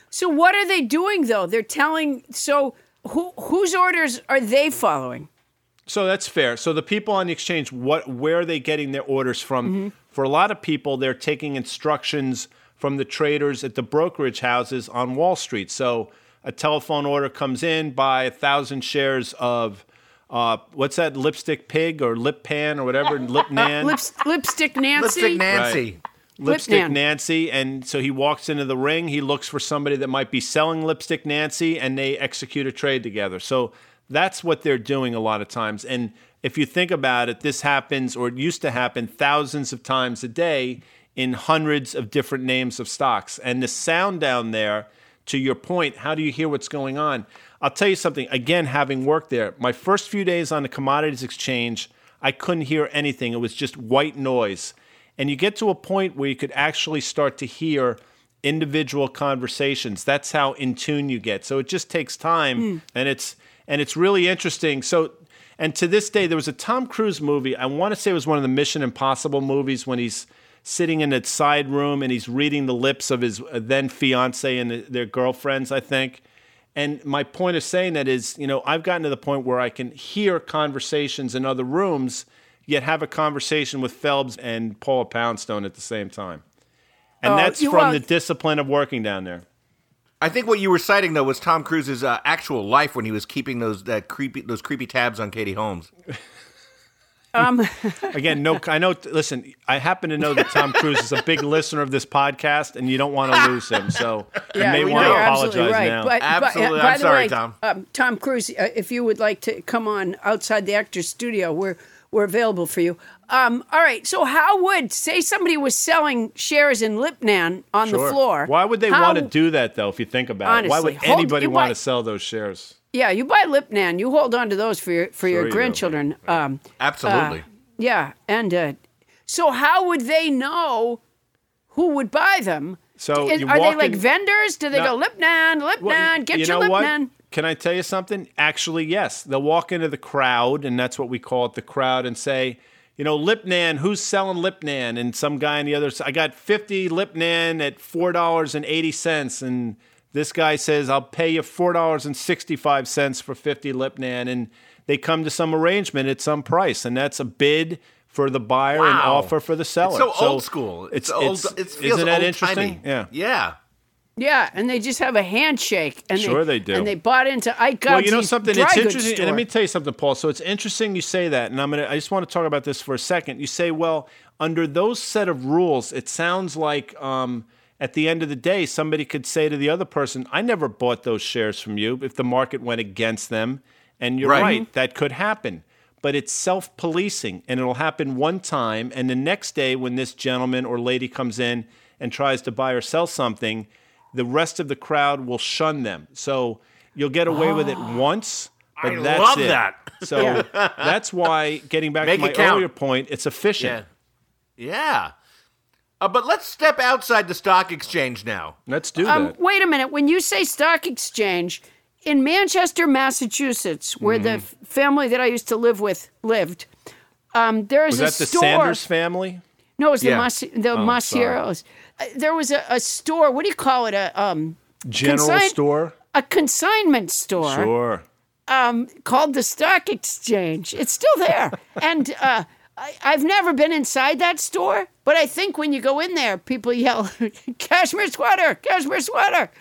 So what are they doing though? They're telling. So whose orders are they following? So that's fair. So the people on the exchange, where are they getting their orders from? Mm-hmm. For a lot of people, they're taking instructions from the traders at the brokerage houses on Wall Street. So a telephone order comes in, buy 1,000 shares of, what's that, Lipstick Pig or Lip Pan or whatever, Lip Nan? Lipstick Nancy. Lipstick Nancy. Right. Lipstick Nancy. And so he walks into the ring. He looks for somebody that might be selling Lipstick Nancy, and they execute a trade together. So that's what they're doing a lot of times. And if you think about it, this happens, or it used to happen, thousands of times a day in hundreds of different names of stocks. And the sound down there, to your point, how do you hear what's going on? I'll tell you something. Again, having worked there, my first few days on the commodities exchange, I couldn't hear anything. It was just white noise. And you get to a point where you could actually start to hear individual conversations. That's how in tune you get. So it just takes time, and it's really interesting. So, and to this day, there was a Tom Cruise movie. I want to say it was one of the Mission Impossible movies when he's sitting in a side room and he's reading the lips of his then fiance and their girlfriends, I think. And my point of saying that is, you know, I've gotten to the point where I can hear conversations in other rooms, yet have a conversation with Phelps and Paula Poundstone at the same time. And that's from the discipline of working down there. I think what you were citing, though, was Tom Cruise's actual life when he was keeping those creepy tabs on Katie Holmes. Again, no. I know. Listen, I happen to know that Tom Cruise is a big listener of this podcast, and you don't want to lose him. So you may want to apologize right now. Absolutely. I'm sorry, way, Tom. Tom Cruise, if you would like to come on outside the Actors Studio, we're available for you. All right. So how would, say somebody was selling shares in Lipnan on the floor? Why would they want to do that, though, if you think about it? Why would anybody want to sell those shares? Yeah, you buy Lipnan. You hold on to those for your grandchildren. Right. Absolutely. Yeah, and so how would they know who would buy them? So are they like vendors? Do they go Lipnan? Well, get your Lipnan? What? Can I tell you something? Actually, yes. They'll walk into the crowd, and that's what we call it, the crowd, and say, you know, Lipnan. Who's selling Lipnan? And some guy on the other side, I got 50 Lipnan at $4.80, and this guy says, I'll pay you $4.65 for 50 Lipnan, and they come to some arrangement at some price, and that's a bid for the buyer and offer for the seller. It's so old school. It feels isn't that old interesting? Timing. Yeah. Yeah, and they just have a handshake. And sure they do. And they bought into Ike Gauzy's dry it's interesting. Store. And let me tell you something, Paul. So it's interesting you say that, and I just want to talk about this for a second. You say, well, under those set of rules, it sounds like at the end of the day, somebody could say to the other person, I never bought those shares from you if the market went against them. And you're right, that could happen. But it's self-policing, and it'll happen one time, and the next day when this gentleman or lady comes in and tries to buy or sell something, the rest of the crowd will shun them. So you'll get away with it once, but that's love it. That. So that's why, getting back to my earlier point, it's efficient. Yeah. But let's step outside the stock exchange now. Let's do that. Wait a minute. When you say stock exchange, in Manchester, Massachusetts, where the family that I used to live with lived, there is a store. Was that the Sanders family? No, it was the Masieros. There was a store. What do you call it? A general store? A consignment store. Sure. Called the Stock Exchange. It's still there. And I've never been inside that store, but I think when you go in there, people yell, cashmere sweater, cashmere sweater.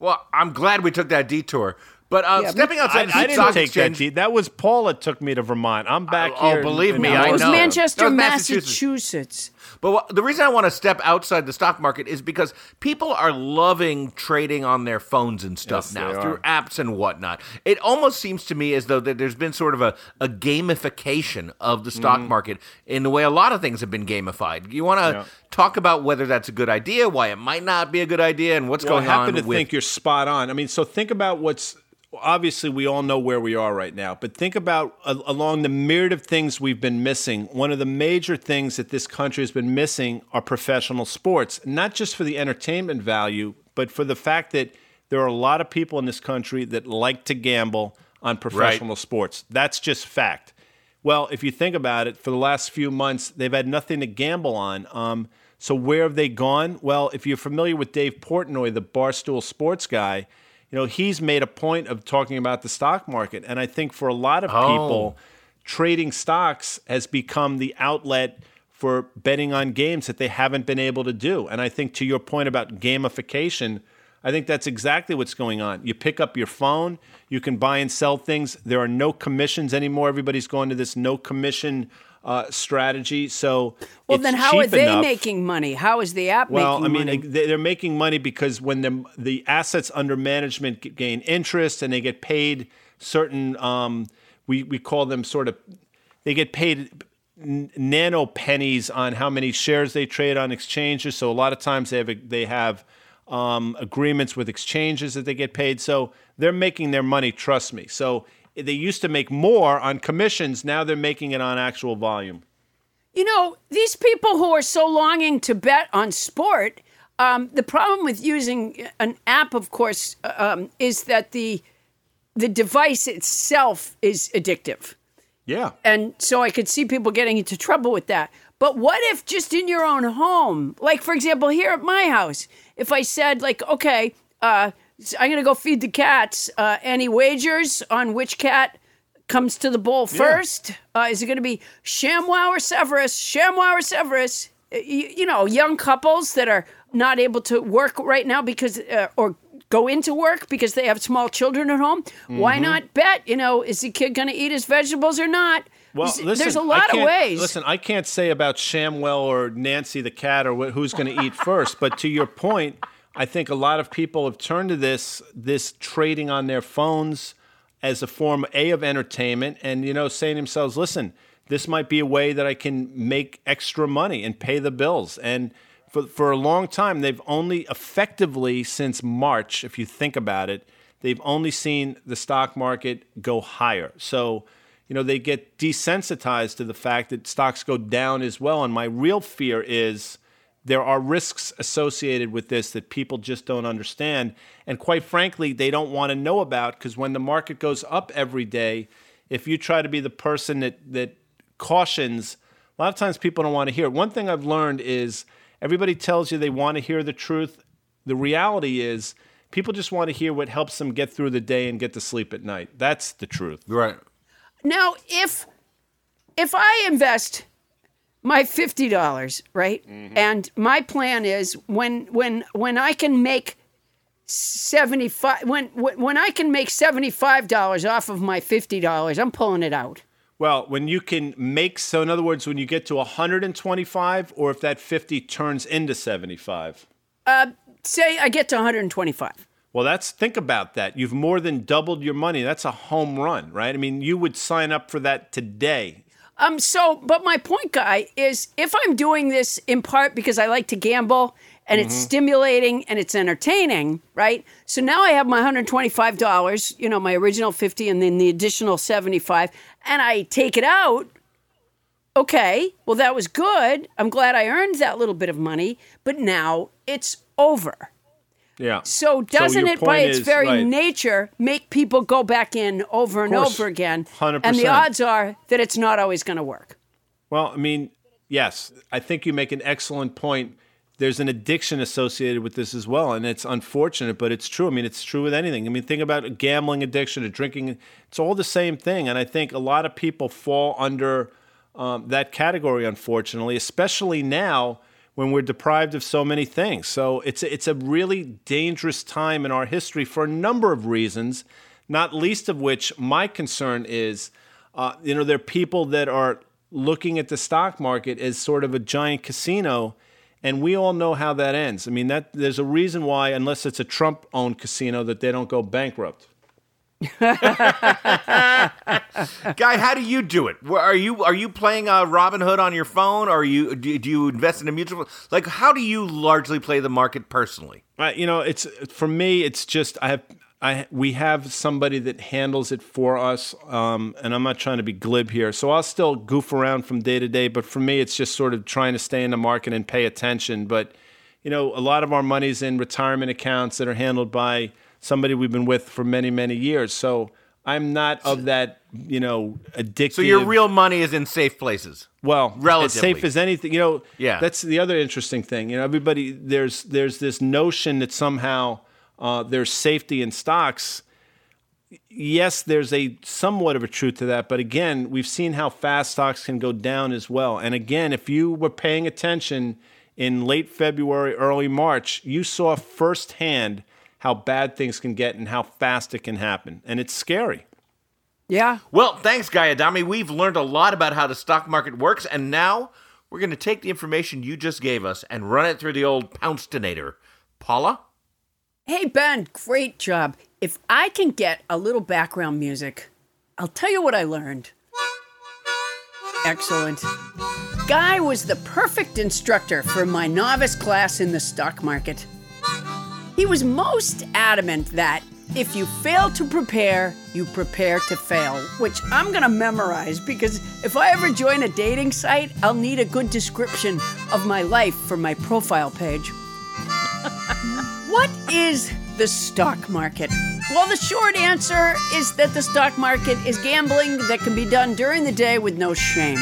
Well, I'm glad we took that detour. But stepping outside the stock exchange. I didn't take that. That was Paul that took me to Vermont. I'm back here. Oh, believe me, I know. It was Manchester, Massachusetts. But the reason I want to step outside the stock market is because people are loving trading on their phones and stuff now through apps and whatnot. It almost seems to me as though that there's been sort of a gamification of the stock market in the way a lot of things have been gamified. You want to talk about whether that's a good idea, why it might not be a good idea, and what's going on. I happen to think you're spot on. I mean, so think about what's... Obviously, we all know where we are right now, but think about along the myriad of things we've been missing. One of the major things that this country has been missing are professional sports, not just for the entertainment value, but for the fact that there are a lot of people in this country that like to gamble on professional sports. That's just fact. Well, if you think about it, for the last few months, they've had nothing to gamble on. So where have they gone? Well, if you're familiar with Dave Portnoy, the Barstool sports guy, he's made a point of talking about the stock market. And I think for a lot of people, trading stocks has become the outlet for betting on games that they haven't been able to do. And I think to your point about gamification, I think that's exactly what's going on. You pick up your phone, you can buy and sell things. There are no commissions anymore. Everybody's going to this no commission strategy. So, well, then how are they making money? How is the app making money? Well, I mean, they're making money because when the assets under management gain interest and they get paid certain, we call them sort of, they get paid nano pennies on how many shares they trade on exchanges. So a lot of times they have agreements with exchanges that they get paid. So they're making their money. Trust me. So they used to make more on commissions. Now they're making it on actual volume. These people who are so longing to bet on sport, the problem with using an app, of course, is that the device itself is addictive. Yeah. And so I could see people getting into trouble with that. But what if just in your own home, like, for example, here at my house, if I said, like, okay, I'm going to go feed the cats. Any wagers on which cat comes to the bowl first? Is it going to be ShamWow or Severus? ShamWow or Severus? Young couples that are not able to work right now because or go into work because they have small children at home. Mm-hmm. Why not bet? Is the kid going to eat his vegetables or not? Well, there's a lot of ways. Listen, I can't say about ShamWow or Nancy the cat or who's going to eat first. But to your point, I think a lot of people have turned to this trading on their phones as a form, of entertainment and, saying to themselves, listen, this might be a way that I can make extra money and pay the bills. And for a long time, they've only effectively since March, if you think about it, they've only seen the stock market go higher. So, they get desensitized to the fact that stocks go down as well. And my real fear is there are risks associated with this that people just don't understand. And quite frankly, they don't want to know about, because when the market goes up every day, if you try to be the person that cautions, a lot of times people don't want to hear it. One thing I've learned is everybody tells you they want to hear the truth. The reality is people just want to hear what helps them get through the day and get to sleep at night. That's the truth. Right. Now, if I invest my $50, right? Mm-hmm. And my plan is when I can make $75. When I can make $75 off of my $50, I'm pulling it out. Well, when you can make, so in other words, when you get to 125, or if that 50 turns into 75? Say I get to 125. Well, think about that. You've more than doubled your money. That's a home run, right? I mean, you would sign up for that today. But my point, Guy, is if I'm doing this in part because I like to gamble and it's stimulating and it's entertaining, right? So now I have my $125, you know, my original 50 and then the additional 75, and I take it out. Okay, well, that was good. I'm glad I earned that little bit of money, but now it's over. Yeah. So doesn't it, by its very nature, make people go back in over and over again? 100%. And the odds are that it's not always going to work. Well, I mean, yes, I think you make an excellent point. There's an addiction associated with this as well, and it's unfortunate, but it's true. I mean, it's true with anything. I mean, think about a gambling addiction or drinking. It's all the same thing, and I think a lot of people fall under that category, unfortunately, especially now, when we're deprived of so many things. So it's a really dangerous time in our history for a number of reasons, not least of which my concern is, there are people that are looking at the stock market as sort of a giant casino, and we all know how that ends. I mean, there's a reason why, unless it's a Trump-owned casino, that they don't go bankrupt. Guy, how do you do it? Are you playing Robinhood on your phone? Or do you invest in a mutual? Like, how do you largely play the market personally? It's for me. It's just we have somebody that handles it for us, and I'm not trying to be glib here. So I'll still goof around from day to day, but for me, it's just sort of trying to stay in the market and pay attention. But a lot of our money's in retirement accounts that are handled by somebody we've been with for many, many years. So I'm not of that, addictive. So your real money is in safe places. Well, relatively. As safe as anything. Yeah. That's the other interesting thing. Everybody, there's this notion that somehow there's safety in stocks. Yes, there's a somewhat of a truth to that. But again, we've seen how fast stocks can go down as well. And again, if you were paying attention in late February, early March, you saw firsthand how bad things can get and how fast it can happen. And it's scary. Yeah. Well, thanks, Guy Adami. We've learned a lot about how the stock market works. And now we're going to take the information you just gave us and run it through the old Poundstonator. Paula? Hey, Ben, great job. If I can get a little background music, I'll tell you what I learned. Excellent. Guy was the perfect instructor for my novice class in the stock market. He was most adamant that if you fail to prepare, you prepare to fail, which I'm going to memorize because if I ever join a dating site, I'll need a good description of my life for my profile page. What is the stock market? Well, the short answer is that the stock market is gambling that can be done during the day with no shame.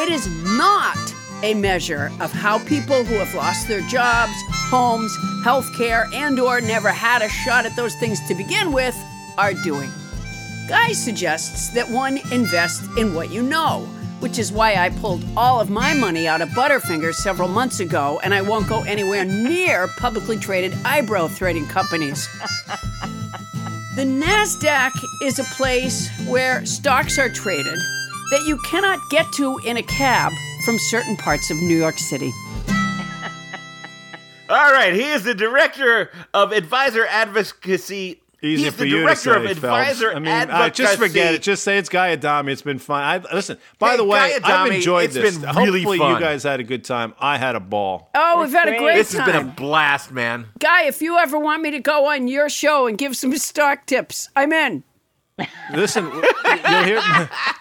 It is not a measure of how people who have lost their jobs, homes, healthcare, and or never had a shot at those things to begin with are doing. Guy suggests that one invest in what you know, which is why I pulled all of my money out of Butterfinger several months ago, and I won't go anywhere near publicly traded eyebrow threading companies. The NASDAQ is a place where stocks are traded that you cannot get to in a cab from certain parts of New York City. All right, he is the director of advisor advocacy. He's the director of advisor advocacy. Just forget it. Just say it's Guy Adami. It's been fun. Listen, by the way, I've enjoyed this. It's been really fun. Hopefully you guys had a good time. I had a ball. Oh, we've had a great time. This has been a blast, man. Guy, if you ever want me to go on your show and give some stock tips, I'm in. Listen,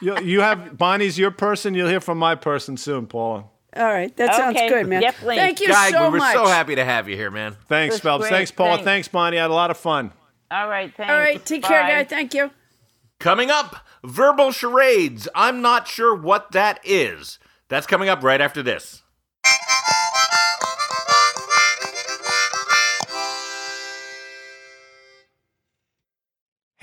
you have Bonnie's your person. You'll hear from my person soon, Paula. All right. That sounds good, man. Definitely. Thank you so much. We're so happy to have you here, man. Thanks, Phelps. Thanks, Paula. Thanks, Bonnie. I had a lot of fun. All right. Thanks. All right. Take care, Guy. Thank you. Coming up, verbal charades. I'm not sure what that is. That's coming up right after this.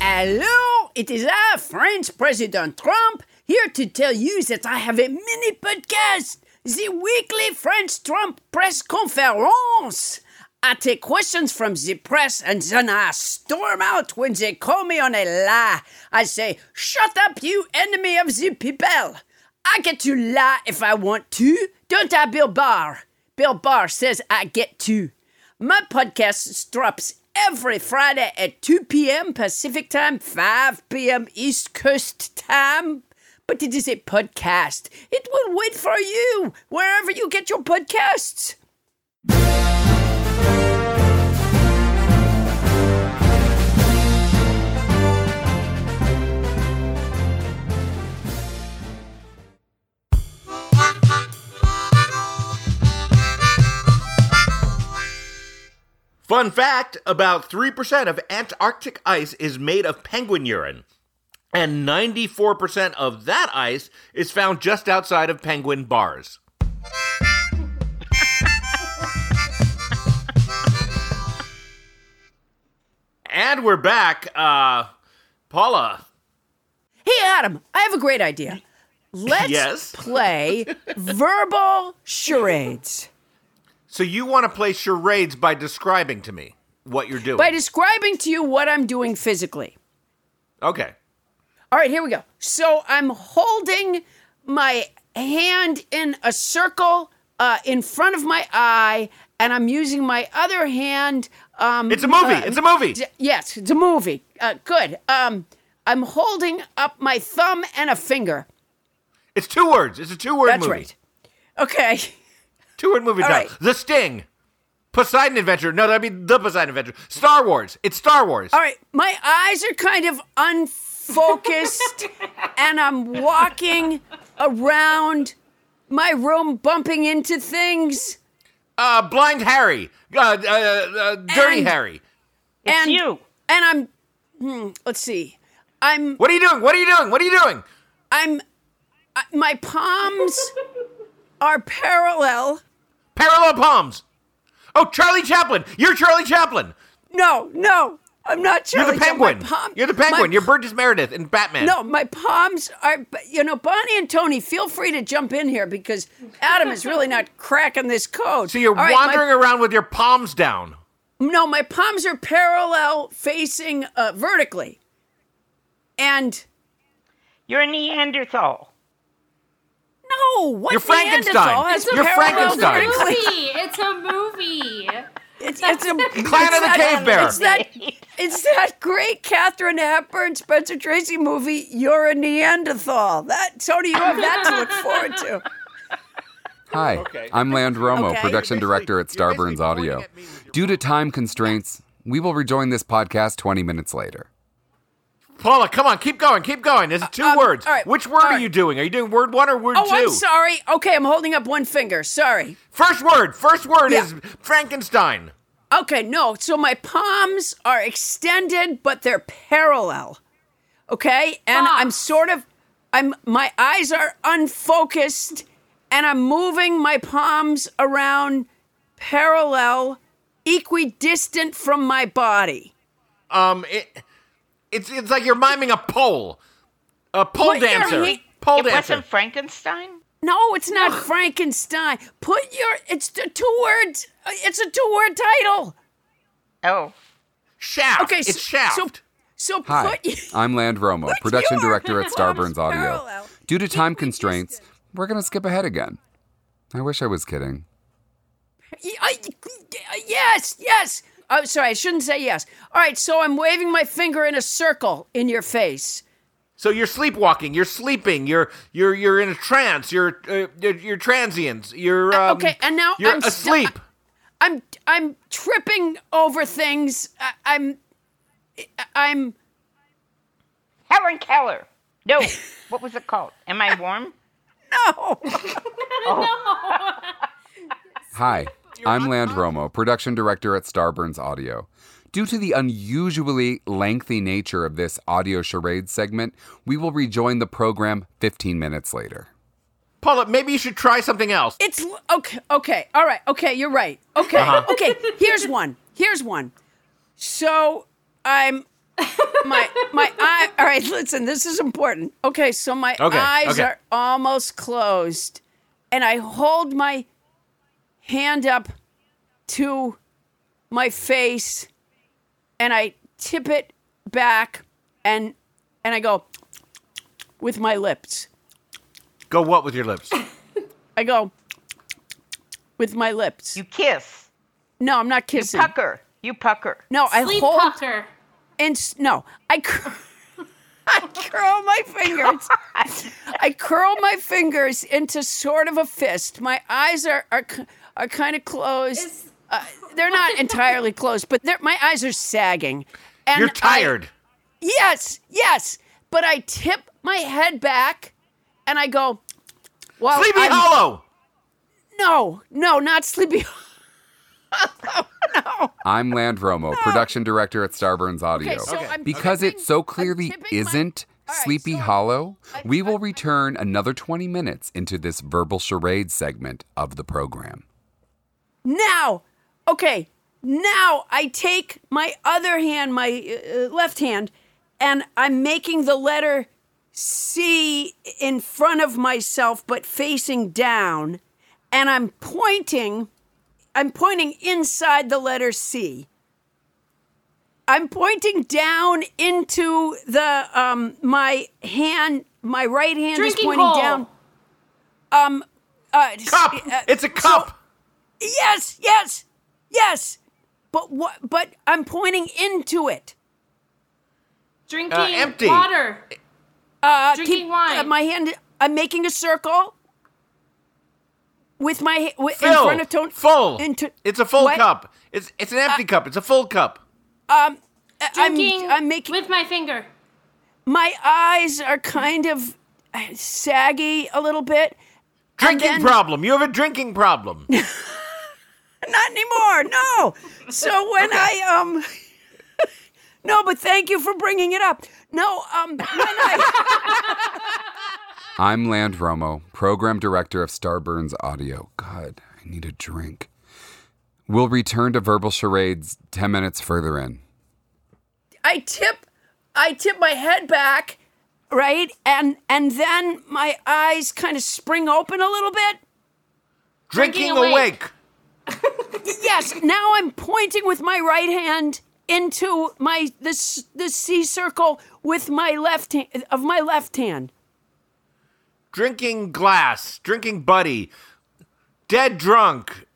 Hello, it is our French President Trump here to tell you that I have a mini podcast, the weekly French Trump press conference. I take questions from the press and then I storm out when they call me on a lie. I say, shut up, you enemy of the people. I get to lie if I want to. Don't I, Bill Barr? Bill Barr says I get to. My podcast drops every Friday at 2 p.m. Pacific time, 5 p.m. East Coast time. But it is a podcast. It will wait for you wherever you get your podcasts. Fun fact, about 3% of Antarctic ice is made of penguin urine, and 94% of that ice is found just outside of penguin bars. And we're back. Paula. Hey, Adam, I have a great idea. Let's play verbal charades. So you want to play charades by describing to me what you're doing? By describing to you what I'm doing physically. Okay. All right, here we go. So I'm holding my hand in a circle in front of my eye, and I'm using my other hand. It's a movie. Yes, it's a movie. Good. I'm holding up my thumb and a finger. It's two words. It's a two-word movie. That's right. Okay. Two-word movie title. Right. The Sting. Poseidon Adventure. No, that'd be The Poseidon Adventure. Star Wars. It's Star Wars. All right. My eyes are kind of unfocused, and I'm walking around my room bumping into things. Blind Harry. Dirty Harry. It's you. And I'm... let's see. I'm... What are you doing? I'm... my palms are parallel. Parallel palms. Oh, Charlie Chaplin. You're Charlie Chaplin. No, I'm not Charlie. You're the Penguin. You're the Penguin. You're Burgess Meredith in Batman. No, my palms are, Bonnie and Tony, feel free to jump in here because Adam is really not cracking this code. So you're wandering around with your palms down. No, my palms are parallel facing vertically. And you're a Neanderthal. No, what? You're Frankenstein. You're Frankenstein. It's a movie. It's a Clan of the Cave Bear. It's that great Katharine Hepburn, Spencer Tracy movie, You're a Neanderthal. That, Tony, you have that to look forward to. Hi, okay. I'm Land Romo, production director at Starburns Audio. Due to time constraints, we will rejoin this podcast 20 minutes later. Paula, come on, keep going. There's two words. All right, which word are you doing? Are you doing word one or word two? I'm sorry. Okay, I'm holding up one finger. Sorry. First word is Frankenstein. Okay, no. So my palms are extended, but they're parallel. Okay? And my eyes are unfocused, and I'm moving my palms around parallel, equidistant from my body. It's like you're miming a pole. A pole dancer. It wasn't Frankenstein? No, it's not Frankenstein. It's the two words. It's a two-word title. Oh. Shaft. Okay, it's Shaft. Hi, I'm Land Romo, production director at Starburns Audio. Due to time constraints, we're going to skip ahead again. I wish I was kidding. Yes. Oh, sorry, I shouldn't say yes. All right, so I'm waving my finger in a circle in your face. So you're sleepwalking. You're sleeping. You're in a trance. You're transients. You're okay. And now you're asleep. I'm tripping over things. I'm Helen Keller. No, what was it called? Am I warm? No. Oh. No. Hi. I'm Land Romo, production director at Starburns Audio. Due to the unusually lengthy nature of this audio charade segment, we will rejoin the program 15 minutes later. Paula, maybe you should try something else. It's okay. All right. Okay, you're right. Okay. Uh-huh. Okay. Here's one. So, I'm my eye. All right, listen, this is important. Okay, so my eyes are almost closed and I hold my hand up to my face, and I tip it back, and I go with my lips. Go what with your lips? I go with my lips. You kiss. No, I'm not kissing. You pucker. No, sleep I hold. Pucker. And no, I curl my fingers. I curl my fingers into sort of a fist. My eyes are kind of closed. They're not entirely closed, but my eyes are sagging. And you're tired. Yes. But I tip my head back, and I go, well, Sleepy Hollow. No, not Sleepy Hollow. no. I'm Landromo, production director at Starburns Audio. Okay, so because it so clearly isn't Sleepy Hollow, we will return another 20 minutes into this verbal charade segment of the program. Now I take my other hand, my left hand, and I'm making the letter C in front of myself, but facing down, and I'm pointing inside the letter C. I'm pointing down into the my hand. My right hand is pointing hole. Down. Cup. It's a cup. So, yes. But what? But I'm pointing into it. Drinking empty. Water. Drinking wine. My hand. I'm making a circle. With my in front of Tony. Full. It's a full cup. It's an empty cup. It's a full cup. Drinking I'm making, with my finger. My eyes are kind of saggy a little bit. You have a drinking problem. Not anymore, no. So when no, but thank you for bringing it up. No, when I'm Landromo, program director of Starburns Audio. God, I need a drink. We'll return to verbal charades 10 minutes further in. I tip my head back, right? And then my eyes kind of spring open a little bit. Drinking awake. Yes, now I'm pointing with my right hand into my the C circle with my left hand. Drinking glass, drinking buddy, dead drunk.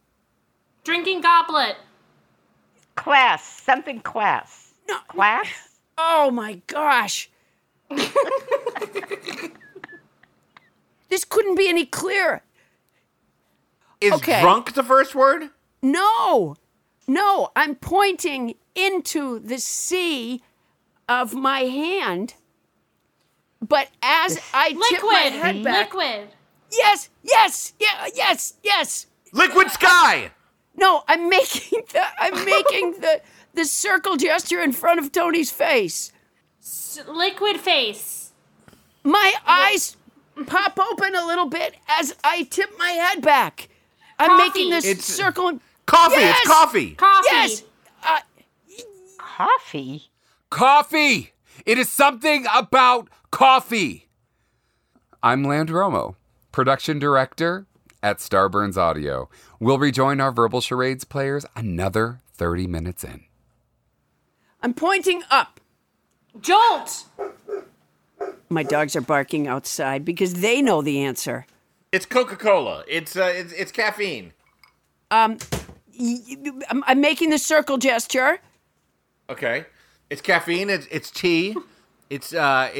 Drinking goblet. Class. Something class. No. Class? Oh, my gosh. This couldn't be any clearer. Is drunk the first word? No. I'm pointing into the C of my hand. But as I tip my head back. Liquid. Yes. Liquid sky. No, I'm making the circle gesture in front of Tony's face. Liquid face. My eyes pop open a little bit as I tip my head back. I'm making this circle. Coffee. Yes! It's coffee. Coffee. Yes. Coffee. Coffee. It is something about coffee. I'm Landromo, production director at Starburns Audio. We'll rejoin our verbal charades players another 30 minutes in. I'm pointing up. Jolt! My dogs are barking outside because they know the answer. It's Coca-Cola. It's caffeine. I'm making the circle gesture. Okay. It's caffeine. It's tea. It's hot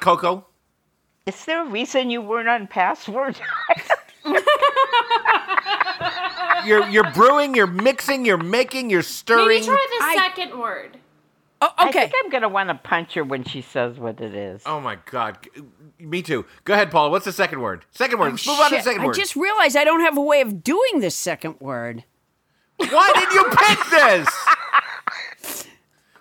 cocoa. Is there a reason you weren't on password? You're brewing, you're mixing, you're making, you're stirring. Maybe try the second word. Oh, okay. I think I'm going to want to punch her when she says what it is. Oh, my God. Me too. Go ahead, Paula. What's the second word? Let's move on to the second word. I just realized I don't have a way of doing this second word. Why did you pick this?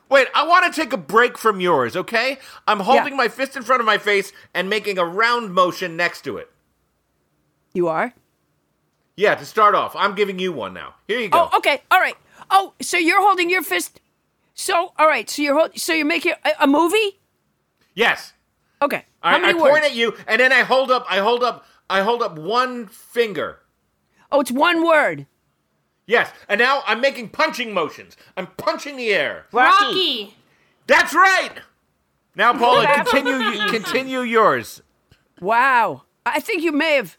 Wait, I want to take a break from yours, okay? I'm holding my fist in front of my face and making a round motion next to it. You are? Yeah, to start off. I'm giving you one now. Here you go. Oh, okay. All right. Oh, so you're holding your fist. So, all right. So you're making a movie? Yes. Okay. All right, I point at you and then I hold up one finger. Oh, it's one word. Yes, and now I'm making punching motions. I'm punching the air. Rocky. That's right. Now, Paula, continue yours. Wow. I think you may have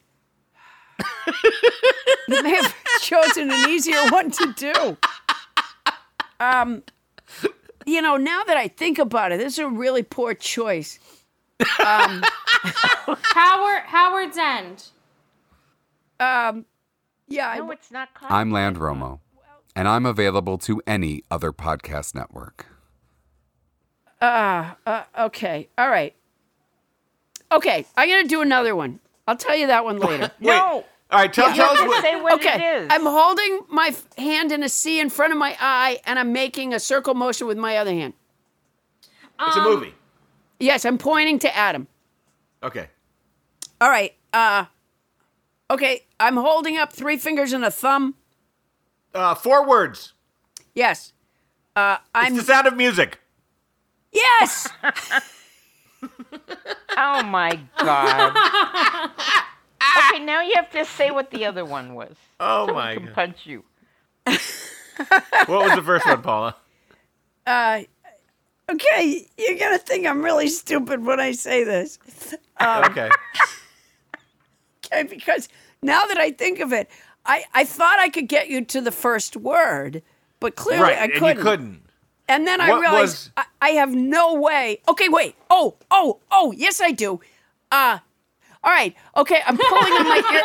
chosen an easier one to do. Now that I think about it, this is a really poor choice. Howard's End. Yeah, no, it's not. I'm Landromo, and I'm available to any other podcast network. Okay. All right. Okay, I'm going to do another one. I'll tell you that one later. Wait, no. All right, tell us what. Say what it is. I'm holding my hand in a C in front of my eye, and I'm making a circle motion with my other hand. It's a movie. Yes, I'm pointing to Adam. Okay. All right. Okay, I'm holding up three fingers and a thumb. 4 words. Yes. It's The Sound of Music. Yes. Oh my God. Okay, now you have to say what the other one was. Oh my God. I can punch you. What was the first one, Paula? Okay, you're going to think I'm really stupid when I say this. Okay. Okay, because now that I think of it, I thought I could get you to the first word, but clearly I couldn't. And you couldn't. And then I realized I have no way. Okay, wait. Oh, yes, I do. All right. Okay, I'm pulling on my ear.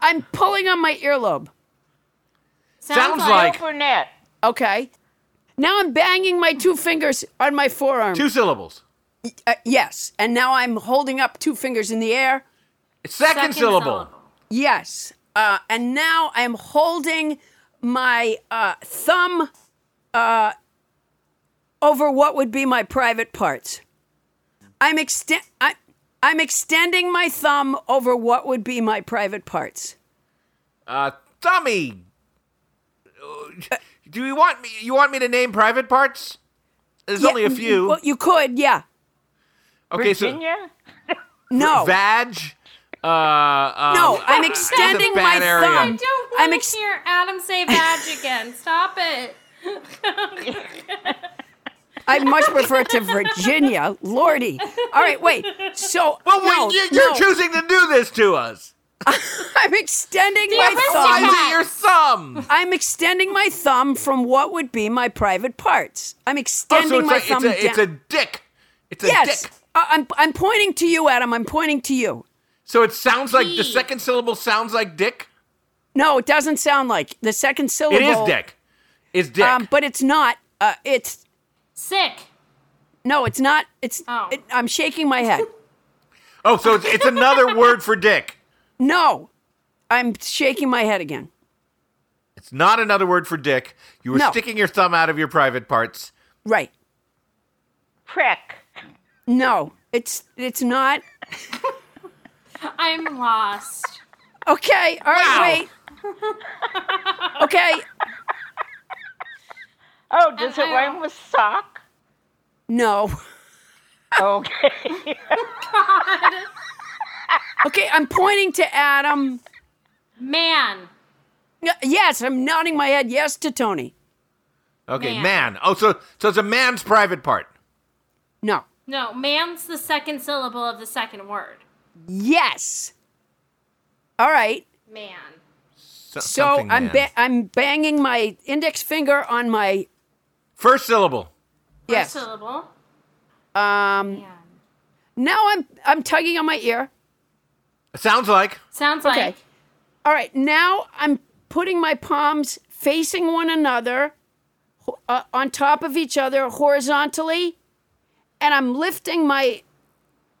I'm pulling on my earlobe. Sounds like Burnett. Okay. Now I'm banging my 2 fingers on my forearm. 2 syllables. Yes, and now I'm holding up 2 fingers in the air. Second syllable. Yes, and now I'm holding my thumb over what would be my private parts. I'm extending my thumb over what would be my private parts. Thummy. Do you want me? You want me to name private parts? There's only a few. Well, you could, yeah. Okay, Virginia? So no. Vag. No, I'm extending my thumb. I don't want to hear Adam say vag again. Stop it. I much prefer to Virginia, Lordy. All right, wait. So, you're choosing to do this to us. I'm extending my thumb. Your thumb. I'm extending my thumb from what would be my private parts. I'm extending my thumb. It's a dick. It's a dick. I'm pointing to you, Adam. I'm pointing to you. So it sounds like the second syllable sounds like dick. No, it doesn't sound like the second syllable. It is dick. It's dick, but it's not. It's sick. No, it's not. It's. Oh. I'm shaking my head. So it's another word for dick. No, I'm shaking my head again. It's not another word for dick. You were sticking your thumb out of your private parts. Right. Prick. No, it's not. I'm lost. Okay, all right, wait. Okay. Oh, does it rhyme with sock? No. Okay. God. Okay, I'm pointing to Adam. Man. Yes, I'm nodding my head yes to Tony. Okay, man. Oh, so it's a man's private part. No. No, man's the second syllable of the second word. Yes. All right. Man. So I'm banging my index finger on my... First syllable. Yes. First syllable. Man. Now I'm tugging on my ear. Sounds like. Okay. All right. Now I'm putting my palms facing one another, on top of each other horizontally, and I'm lifting my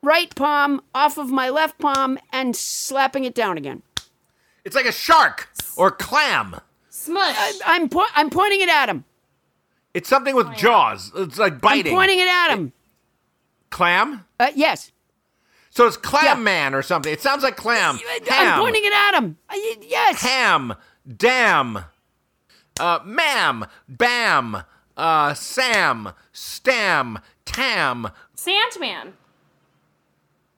right palm off of my left palm and slapping it down again. It's like a shark or clam. Smush. I'm pointing it at him. It's something with jaws. It's like biting. I'm pointing it at him. Clam? Yes. So it's clam man or something. It sounds like clam. Ham. I'm pointing it at him. Yes. Ham. Dam. Mam. Bam. Sam. Stam. Tam. Sandman.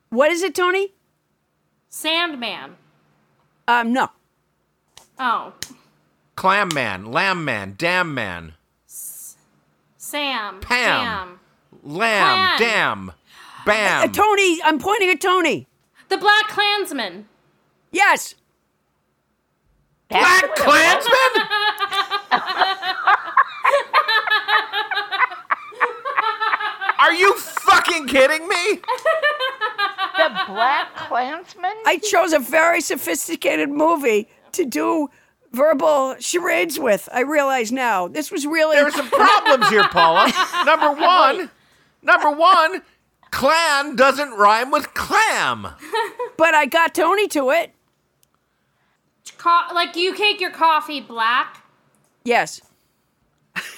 What is it, Tony? Sandman. No. Oh. Clam man. Lamb man. Dam man. Sam. Pam. Sam. Lamb. Clan. Dam. Bam. Tony, I'm pointing at Tony. The Black Klansman. Yes. Black Klansman? Are you fucking kidding me? The Black Klansman? I chose a very sophisticated movie to do verbal charades with. I realize now. This was really... There are some problems here, Paula. Number one... Clan doesn't rhyme with clam. But I got Tony to it. Like, do you take your coffee black? Yes.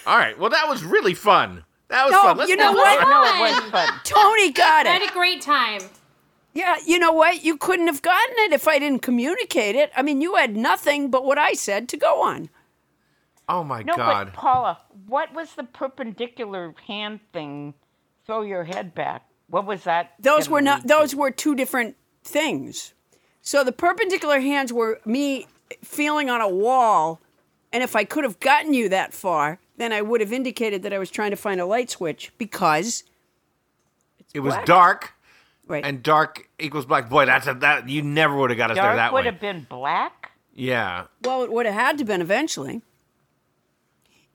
All right. Well, that was really fun. That was fun. Let's it was fun. Tony got it. I had a great time. Yeah, you know what? You couldn't have gotten it if I didn't communicate it. I mean, you had nothing but what I said to go on. Oh, my God. No, but Paula, what was the perpendicular hand thing? Throw your head back. What was that? Those were not. Those were two different things. So the perpendicular hands were me feeling on a wall, and if I could have gotten you that far, then I would have indicated that I was trying to find a light switch because it was dark. Right. And dark equals black. Boy, that you never would have got us there that way. Dark would have been black? Yeah. Well, it would have had to been eventually.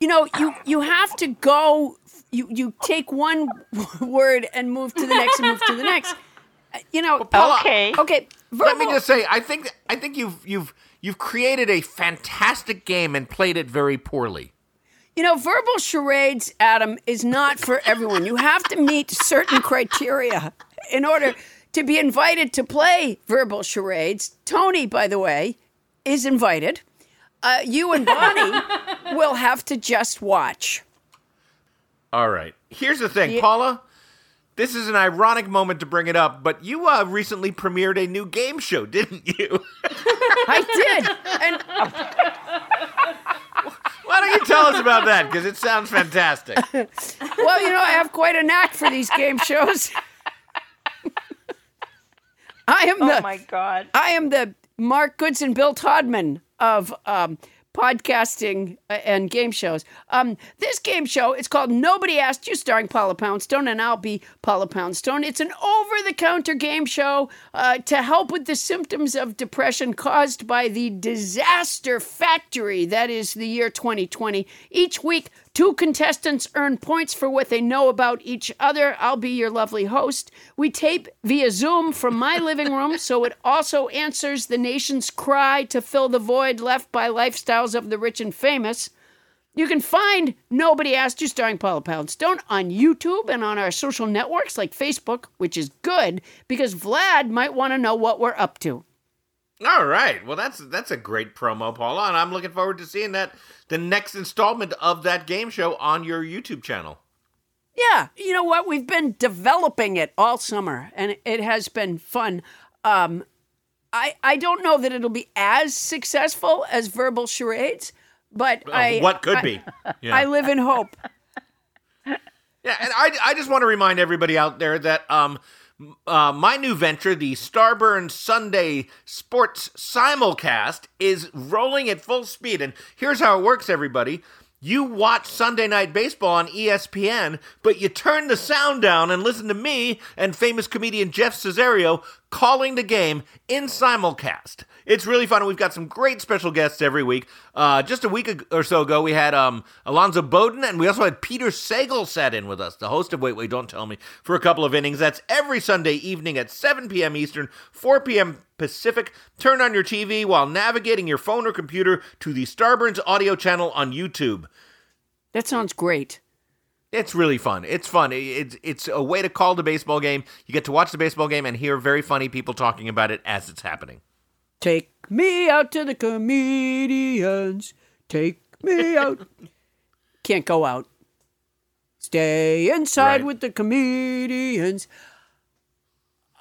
You know, you have to go, you take one word and move to the next and move to the next. You know, Paula, okay. Let me just say, I think you've created a fantastic game and played it very poorly. You know, verbal charades, Adam, is not for everyone. You have to meet certain criteria in order to be invited to play verbal charades. Tony, by the way, is invited. You and Bonnie will have to just watch. All right. Here's the thing, Paula. This is an ironic moment to bring it up, but you recently premiered a new game show, didn't you? I did. And why don't you tell us about that? Because it sounds fantastic. Well, you know, I have quite a knack for these game shows. I am the Mark Goodson and Bill Todman of podcasting and game shows. This game show, it's called Nobody Asked You, starring Paula Poundstone, and I'll be Paula Poundstone. It's an over-the-counter game show to help with the symptoms of depression caused by the disaster factory that is the year 2020. Each week, two contestants earn points for what they know about each other. I'll be your lovely host. We tape via Zoom from my living room, so it also answers the nation's cry to fill the void left by lifestyles of the rich and famous. You can find Nobody Asked You, starring Paula Poundstone, on YouTube and on our social networks like Facebook, which is good because Vlad might want to know what we're up to. All right. Well, that's a great promo, Paula, and I'm looking forward to seeing that the next installment of that game show on your YouTube channel. Yeah. You know what? We've been developing it all summer, and it has been fun. I don't know that it'll be as successful as Verbal Charades, but What could be? Yeah. I live in hope. Yeah, and I just want to remind everybody out there that my new venture, the Starburns Sunday Sports Simulcast, is rolling at full speed. And here's how it works, everybody. You watch Sunday Night Baseball on ESPN, but you turn the sound down and listen to me and famous comedian Jeff Cesario calling the game in simulcast. It's really fun. We've got some great special guests every week. Just a week or so ago, we had Alonzo Bowden, and we also had Peter Sagal sat in with us, the host of Wait, Wait, Don't Tell Me, for a couple of innings. That's every Sunday evening at 7 p.m. Eastern, 4 p.m. Pacific. Turn on your TV while navigating your phone or computer to the Starburns Audio channel on YouTube. That sounds great. It's really fun. It's fun. It's a way to call the baseball game. You get to watch the baseball game and hear very funny people talking about it as it's happening. Take me out to the comedians. Take me out. Can't go out. Stay inside with the comedians.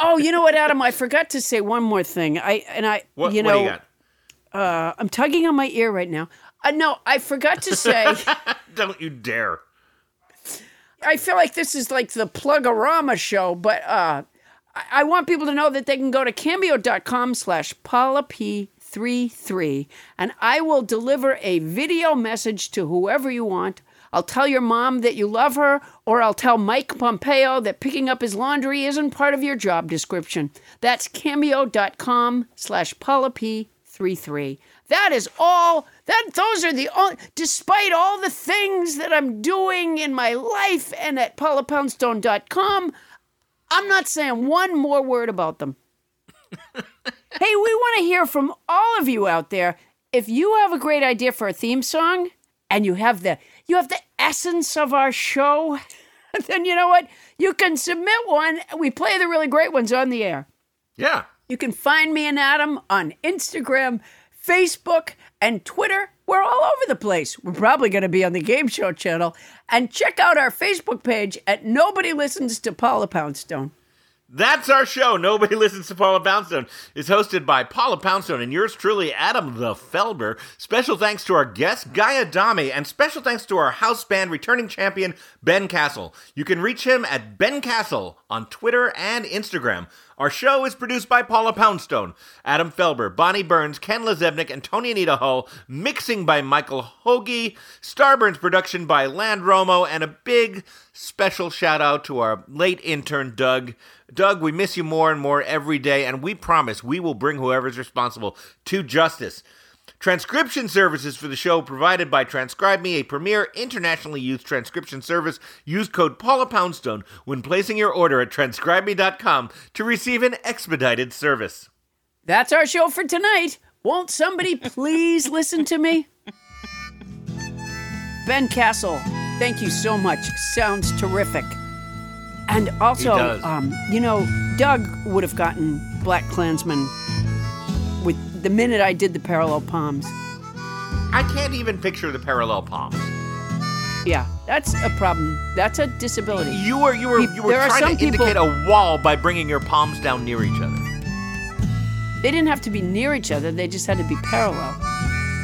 Oh, you know what, Adam? I forgot to say one more thing. What do you got? I'm tugging on my ear right now. No, I forgot to say. Don't you dare. I feel like this is like the Plug-a-rama show, but I want people to know that they can go to cameo.com/PaulaP33, and I will deliver a video message to whoever you want. I'll tell your mom that you love her, or I'll tell Mike Pompeo that picking up his laundry isn't part of your job description. That's cameo.com/PaulaP33. That is all. Those are the only, despite all the things that I'm doing in my life and at paulapoundstone.com, I'm not saying one more word about them. Hey, we want to hear from all of you out there. If you have a great idea for a theme song and you have the essence of our show, then you know what? You can submit one. We play the really great ones on the air. Yeah. You can find me and Adam on Instagram, Facebook, and Twitter. We're all over the place. We're probably going to be on the Game Show channel. And check out our Facebook page at Nobody Listens to Paula Poundstone. That's our show, Nobody Listens to Paula Poundstone. It's hosted by Paula Poundstone and yours truly, Adam the Felber. Special thanks to our guest, Guy Adami, and special thanks to our house band returning champion, Ben Castle. You can reach him at Ben Castle on Twitter and Instagram. Our show is produced by Paula Poundstone, Adam Felber, Bonnie Burns, Ken Lezebnik, and Tony Anita Hull. Mixing by Michael Hoagie. Starburns production by Land Romo. And a big special shout out to our late intern, Doug. Doug, we miss you more and more every day, and we promise we will bring whoever's responsible to justice. Transcription services for the show provided by TranscribeMe, a premier internationally used transcription service. Use code Paula Poundstone when placing your order at transcribeme.com to receive an expedited service. That's our show for tonight. Won't somebody please listen to me? Ben Castle, thank you so much. Sounds terrific. And also, Doug would have gotten Black Klansman with the minute I did the parallel palms. I can't even picture the parallel palms. Yeah, that's a problem. That's a disability. You were trying to indicate a wall by bringing your palms down near each other. They didn't have to be near each other. They just had to be parallel.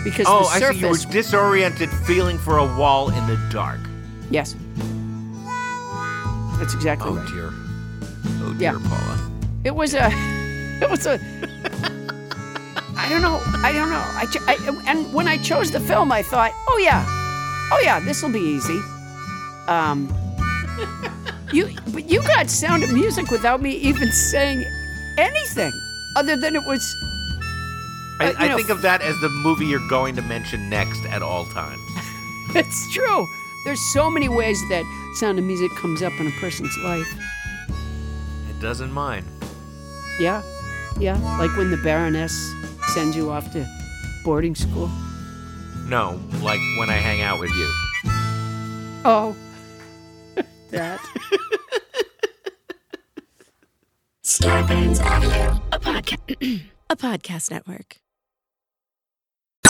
Because the surface... Oh, I see. You were disoriented, feeling for a wall in the dark. Yes. That's exactly right. Oh dear, Paula. It was a. I don't know. And when I chose the film, I thought, oh yeah, this will be easy. But you got Sound of Music without me even saying anything, other than it was. I think of that as the movie you're going to mention next at all times. It's true. There's so many ways that Sound of Music comes up in a person's life. It does in mine. Yeah. Like when the Baroness sends you off to boarding school. No, like when I hang out with you. Oh. That. Starburns Audio, a podcast network.